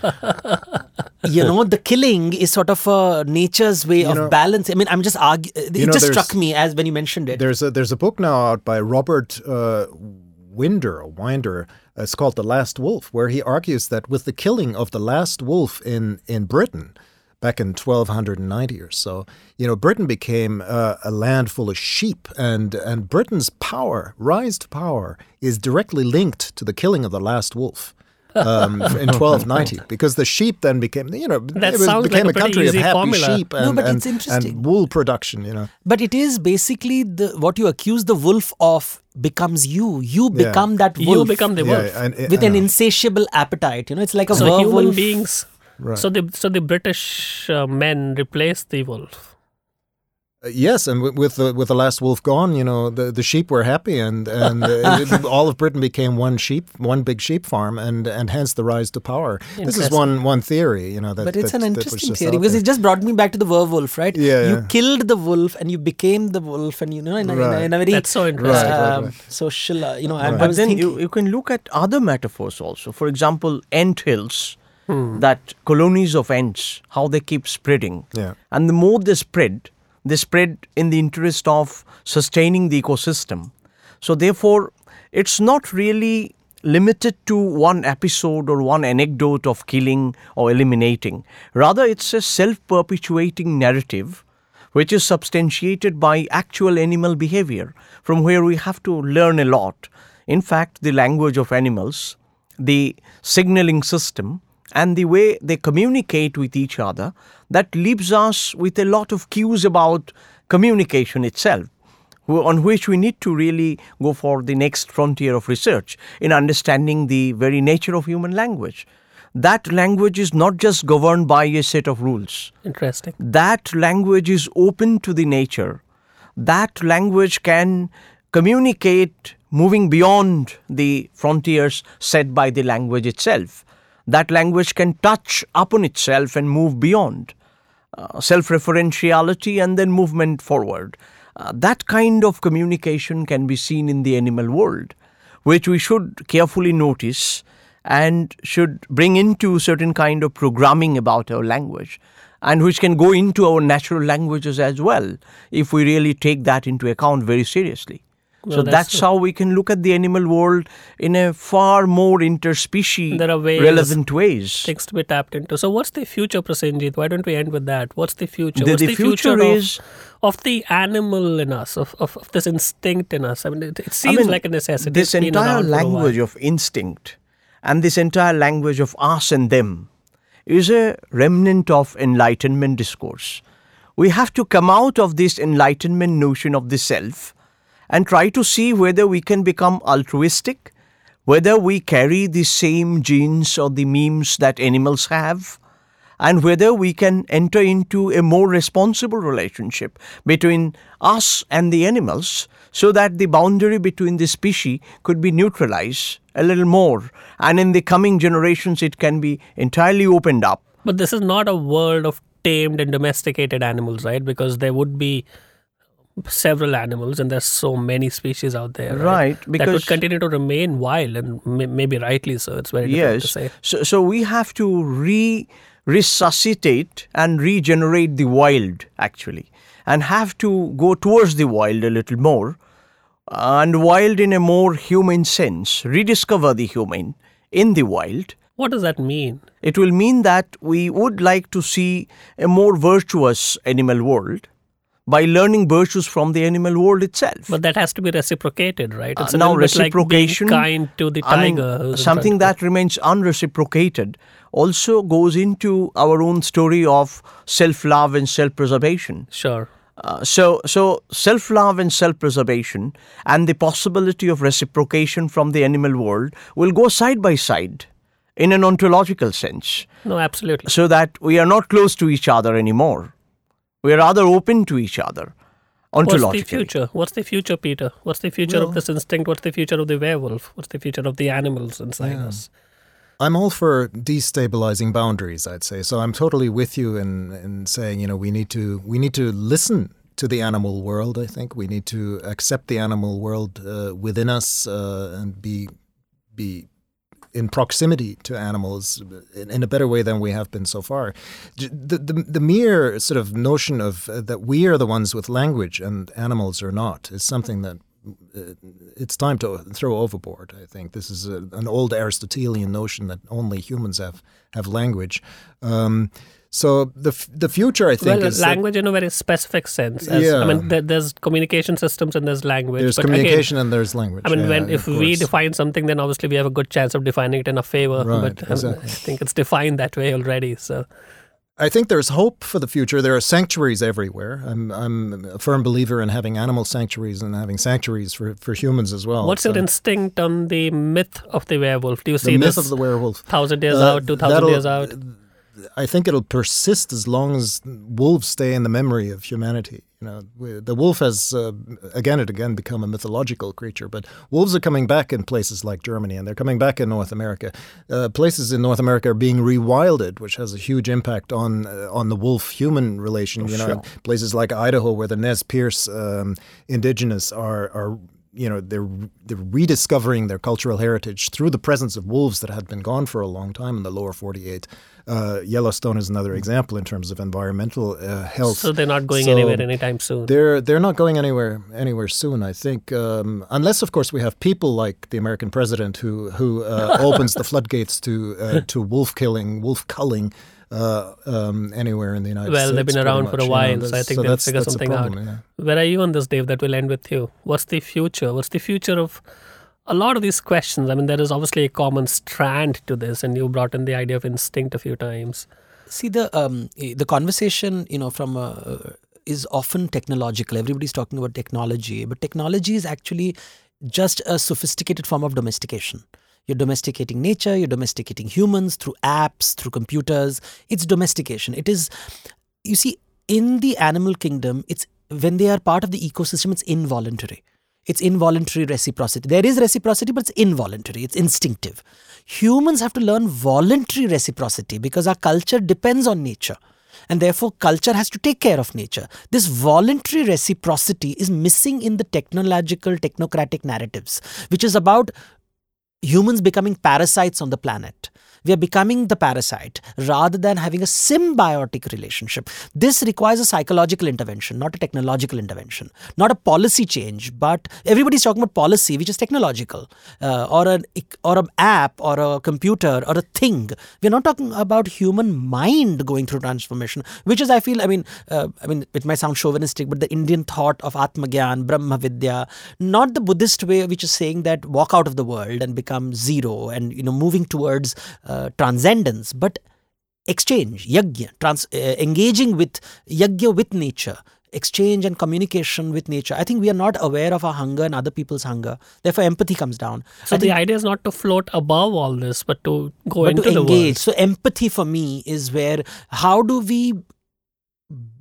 you know, the killing is sort of uh, nature's way you of know, balance. I mean, I'm just arguing. It know, just struck me as when you mentioned it. There's a, there's a book now out by Robert uh, Winder or Winder. It's called The Last Wolf, where he argues that with the killing of the last wolf in, in Britain back in twelve ninety or so, you know, Britain became uh, a land full of sheep, and and Britain's power, rise to power, is directly linked to the killing of the last wolf um, in twelve ninety, because the sheep then became, you know, that it was, became like a, a country of happy formula. sheep and, no, and, and wool production, you know. But it is basically the what you accuse the wolf of becomes you. You become yeah. that wolf. You become the wolf yeah, and, and, with an insatiable appetite. You know, it's like a so werewolf. Human beings. Right. So the so the British uh, men replaced the wolf. Uh, yes, and w- with the with the last wolf gone, you know, the, the sheep were happy, and and uh, it, all of Britain became one sheep, one big sheep farm, and and hence the rise to power. This is one one theory, you know. That, but it's that, an interesting theory because it just brought me back to the werewolf, right? Yeah, you yeah. killed the wolf and you became the wolf, and you know, in a, right. in a, in a very that's so interesting. Right, right, right. Um, social, uh, you know. Right. But then you, you can look at other metaphors also. For example, ant hills, hmm. that colonies of ants, how they keep spreading, yeah. and the more they spread. They spread in the interest of sustaining the ecosystem. So therefore, it's not really limited to one episode or one anecdote of killing or eliminating. Rather, it's a self-perpetuating narrative which is substantiated by actual animal behavior, from where we have to learn a lot. In fact, the language of animals, the signaling system, and the way they communicate with each other, that leaves us with a lot of cues about communication itself, on which we need to really go for the next frontier of research in understanding the very nature of human language. That language is not just governed by a set of rules. Interesting. That language is open to the nature. That language can communicate moving beyond the frontiers set by the language itself. That language can touch upon itself and move beyond uh, self-referentiality and then movement forward. Uh, that kind of communication can be seen in the animal world, which we should carefully notice and should bring into certain kind of programming about our language, and which can go into our natural languages as well, if we really take that into account very seriously. Well, so that's, that's how we can look at the animal world in a far more interspecies there are ways, relevant ways. Things to be tapped into. So what's the future, Prasenjit? Why don't we end with that? What's the future? The, what's the, the future, future is of, of the animal in us, of, of, of this instinct in us? I mean, it, it seems I mean, like a necessity. This entire language of instinct and this entire language of us and them is a remnant of Enlightenment discourse. We have to come out of this Enlightenment notion of the self and try to see whether we can become altruistic, whether we carry the same genes or the memes that animals have, and whether we can enter into a more responsible relationship between us and the animals so that the boundary between the species could be neutralized a little more. And in the coming generations, it can be entirely opened up. But this is not a world of tamed and domesticated animals, right? Because there would be several animals, and there's so many species out there, right? right because that would continue to remain wild, and may, maybe rightly so. It's very difficult yes. to say. So, so we have to re resuscitate and regenerate the wild, actually, and have to go towards the wild a little more, and wild in a more human sense. Rediscover the human in the wild. What does that mean? It will mean that we would like to see a more virtuous animal world by learning virtues from the animal world itself. But that has to be reciprocated, right? It's uh, now reciprocation, like being kind to the tiger. I mean, something that to... remains unreciprocated also goes into our own story of self-love and self-preservation. Sure. Uh, so, so self-love and self-preservation and the possibility of reciprocation from the animal world will go side by side in an ontological sense. No, absolutely. So that we are not close to each other anymore. We are rather open to each other, ontologically. What's the future? What's the future, Peter? What's the future well, of this instinct? What's the future of the werewolf? What's the future of the animals inside yeah. us? I'm all for destabilizing boundaries, I'd say. So I'm totally with you in, in saying, you know, we need to we need to listen to the animal world, I think. We need to accept the animal world uh, within us uh, and be be... in proximity to animals in a better way than we have been so far. The, the, the mere sort of notion of uh, that we are the ones with language and animals are not is something that uh, it's time to throw overboard, I think. This is a, an old Aristotelian notion that only humans have, have language. Um, So the f- the future, I think, well, is language that, in a very specific sense. As, yeah. I mean, th- there's communication systems and there's language. There's communication again, and there's language. I mean, yeah, when if we define something, then obviously we have a good chance of defining it in our favor. Right, but exactly. I think it's defined that way already. So. I think there's hope for the future. There are sanctuaries everywhere. I'm I'm a firm believer in having animal sanctuaries and having sanctuaries for, for humans as well. What's so. your instinct on the myth of the werewolf? Do you the see myth this of the werewolf? Thousand years uh, out, two thousand years out. I think it'll persist as long as wolves stay in the memory of humanity. You know, the wolf has uh, again and again become a mythological creature, but wolves are coming back in places like Germany, and they're coming back in North America. Uh, places in North America are being rewilded, which has a huge impact on uh, on the wolf-human relation. You know, sure. Places like Idaho, where the Nez Perce um, indigenous are are. You know, they're they're rediscovering their cultural heritage through the presence of wolves that had been gone for a long time in the lower forty-eight. Uh, Yellowstone is another example in terms of environmental uh, health. So they're not going so anywhere anytime soon. They're they're not going anywhere anywhere soon. I think, um, unless of course we have people like the American president who who uh, opens the floodgates to uh, to wolf killing, wolf culling. Uh, um, anywhere in the United well, States. Well, they've been around much, for a while, you know, so I think so they'll figure something problem, out. Yeah. Where are you on this, Dave? That will end with you. What's the future? What's the future of a lot of these questions? I mean, there is obviously a common strand to this, and you brought in the idea of instinct a few times. See, the um, the conversation, you know, from uh, is often technological. Everybody's talking about technology, but technology is actually just a sophisticated form of domestication. You're domesticating nature, you're domesticating humans through apps, through computers. It's domestication. It is, you see, in the animal kingdom, it's when they are part of the ecosystem, it's involuntary. It's involuntary reciprocity. There is reciprocity, but it's involuntary. It's instinctive. Humans have to learn voluntary reciprocity because our culture depends on nature. And therefore, culture has to take care of nature. This voluntary reciprocity is missing in the technological, technocratic narratives, which is about humans becoming parasites on the planet. we are becoming the parasite rather than having a symbiotic relationship. This requires a psychological intervention, not a technological intervention, not a policy change, but everybody's talking about policy, which is technological, uh, or an or an app or a computer or a thing. We're not talking about human mind going through transformation, which is, I feel, I mean, uh, I mean, it might sound chauvinistic, but the Indian thought of Atmagyan, Brahma Vidya, not the Buddhist way, which is saying that walk out of the world and become zero and, you know, moving towards uh, transcendence, but exchange, yajna, trans, uh, engaging with yajna with nature, exchange and communication with nature. I think we are not aware of our hunger and other people's hunger. Therefore, empathy comes down. So I the think, idea is not to float above all this, but to go but into to engage. The world. So empathy for me is where, how do we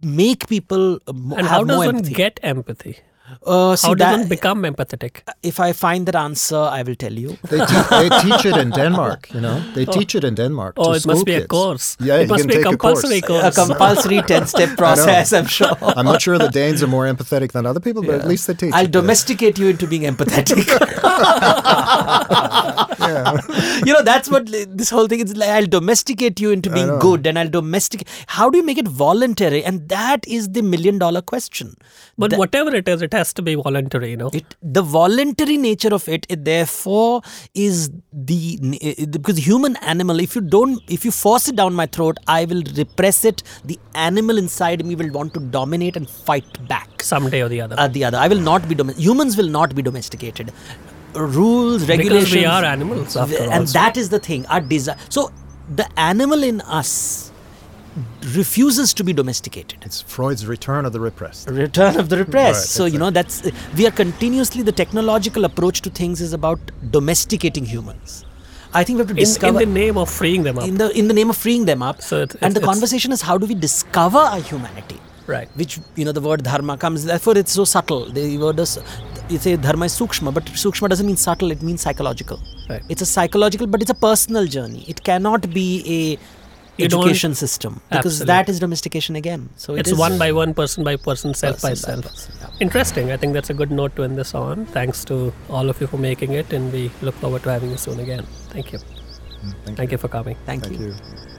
make people mo- and how does one empathy? get empathy? Uh, see, How does one become empathetic? If I find that answer, I will tell you. They, te- they teach it in Denmark, you know. They oh. teach it in Denmark. Oh, it must be kids. a course. Yeah, it you must can be take a compulsory a course. course. A compulsory ten-step process, I'm sure. I'm not sure the Danes are more empathetic than other people, but yeah. at least they teach I'll it. I'll domesticate you into being empathetic. yeah. You know, that's what this whole thing is like. I'll domesticate you into being good and I'll domesticate. How do you make it voluntary? And that is the million-dollar question. But that, whatever it is, it has to be voluntary, you know. It, the voluntary nature of it, it therefore is the it, because human animal. If you don't, if you force it down my throat, I will repress it. The animal inside me will want to dominate and fight back someday or the other. Uh, the other, I will not be domesticated. Humans will not be domesticated. Rules, regulations. Because we are animals, after all. And that is the thing. Our desire. So the animal in us refuses to be domesticated. It's Freud's return of the repressed. Return of the repressed. Right, so, exactly. you know, that's, we are continuously, the technological approach to things is about domesticating humans. I think we have to in, discover... In the name of freeing them up. In the in the name of freeing them up. So it, it, and the conversation is how do we discover our humanity? Right. Which, you know, the word dharma comes, therefore it's so subtle. The word is, you say dharma is sukshma, but sukshma doesn't mean subtle, it means psychological. Right. It's a psychological, but it's a personal journey. It cannot be a... education system, because absolutely. that is domestication again. So it it's is one by one, person by person, self person by self. By person, yeah. Interesting. I think that's a good note to end this on. Thanks to all of you for making it, and we look forward to having you soon again. Thank you. Mm, thank, thank you. you for coming. Thank, thank you. you.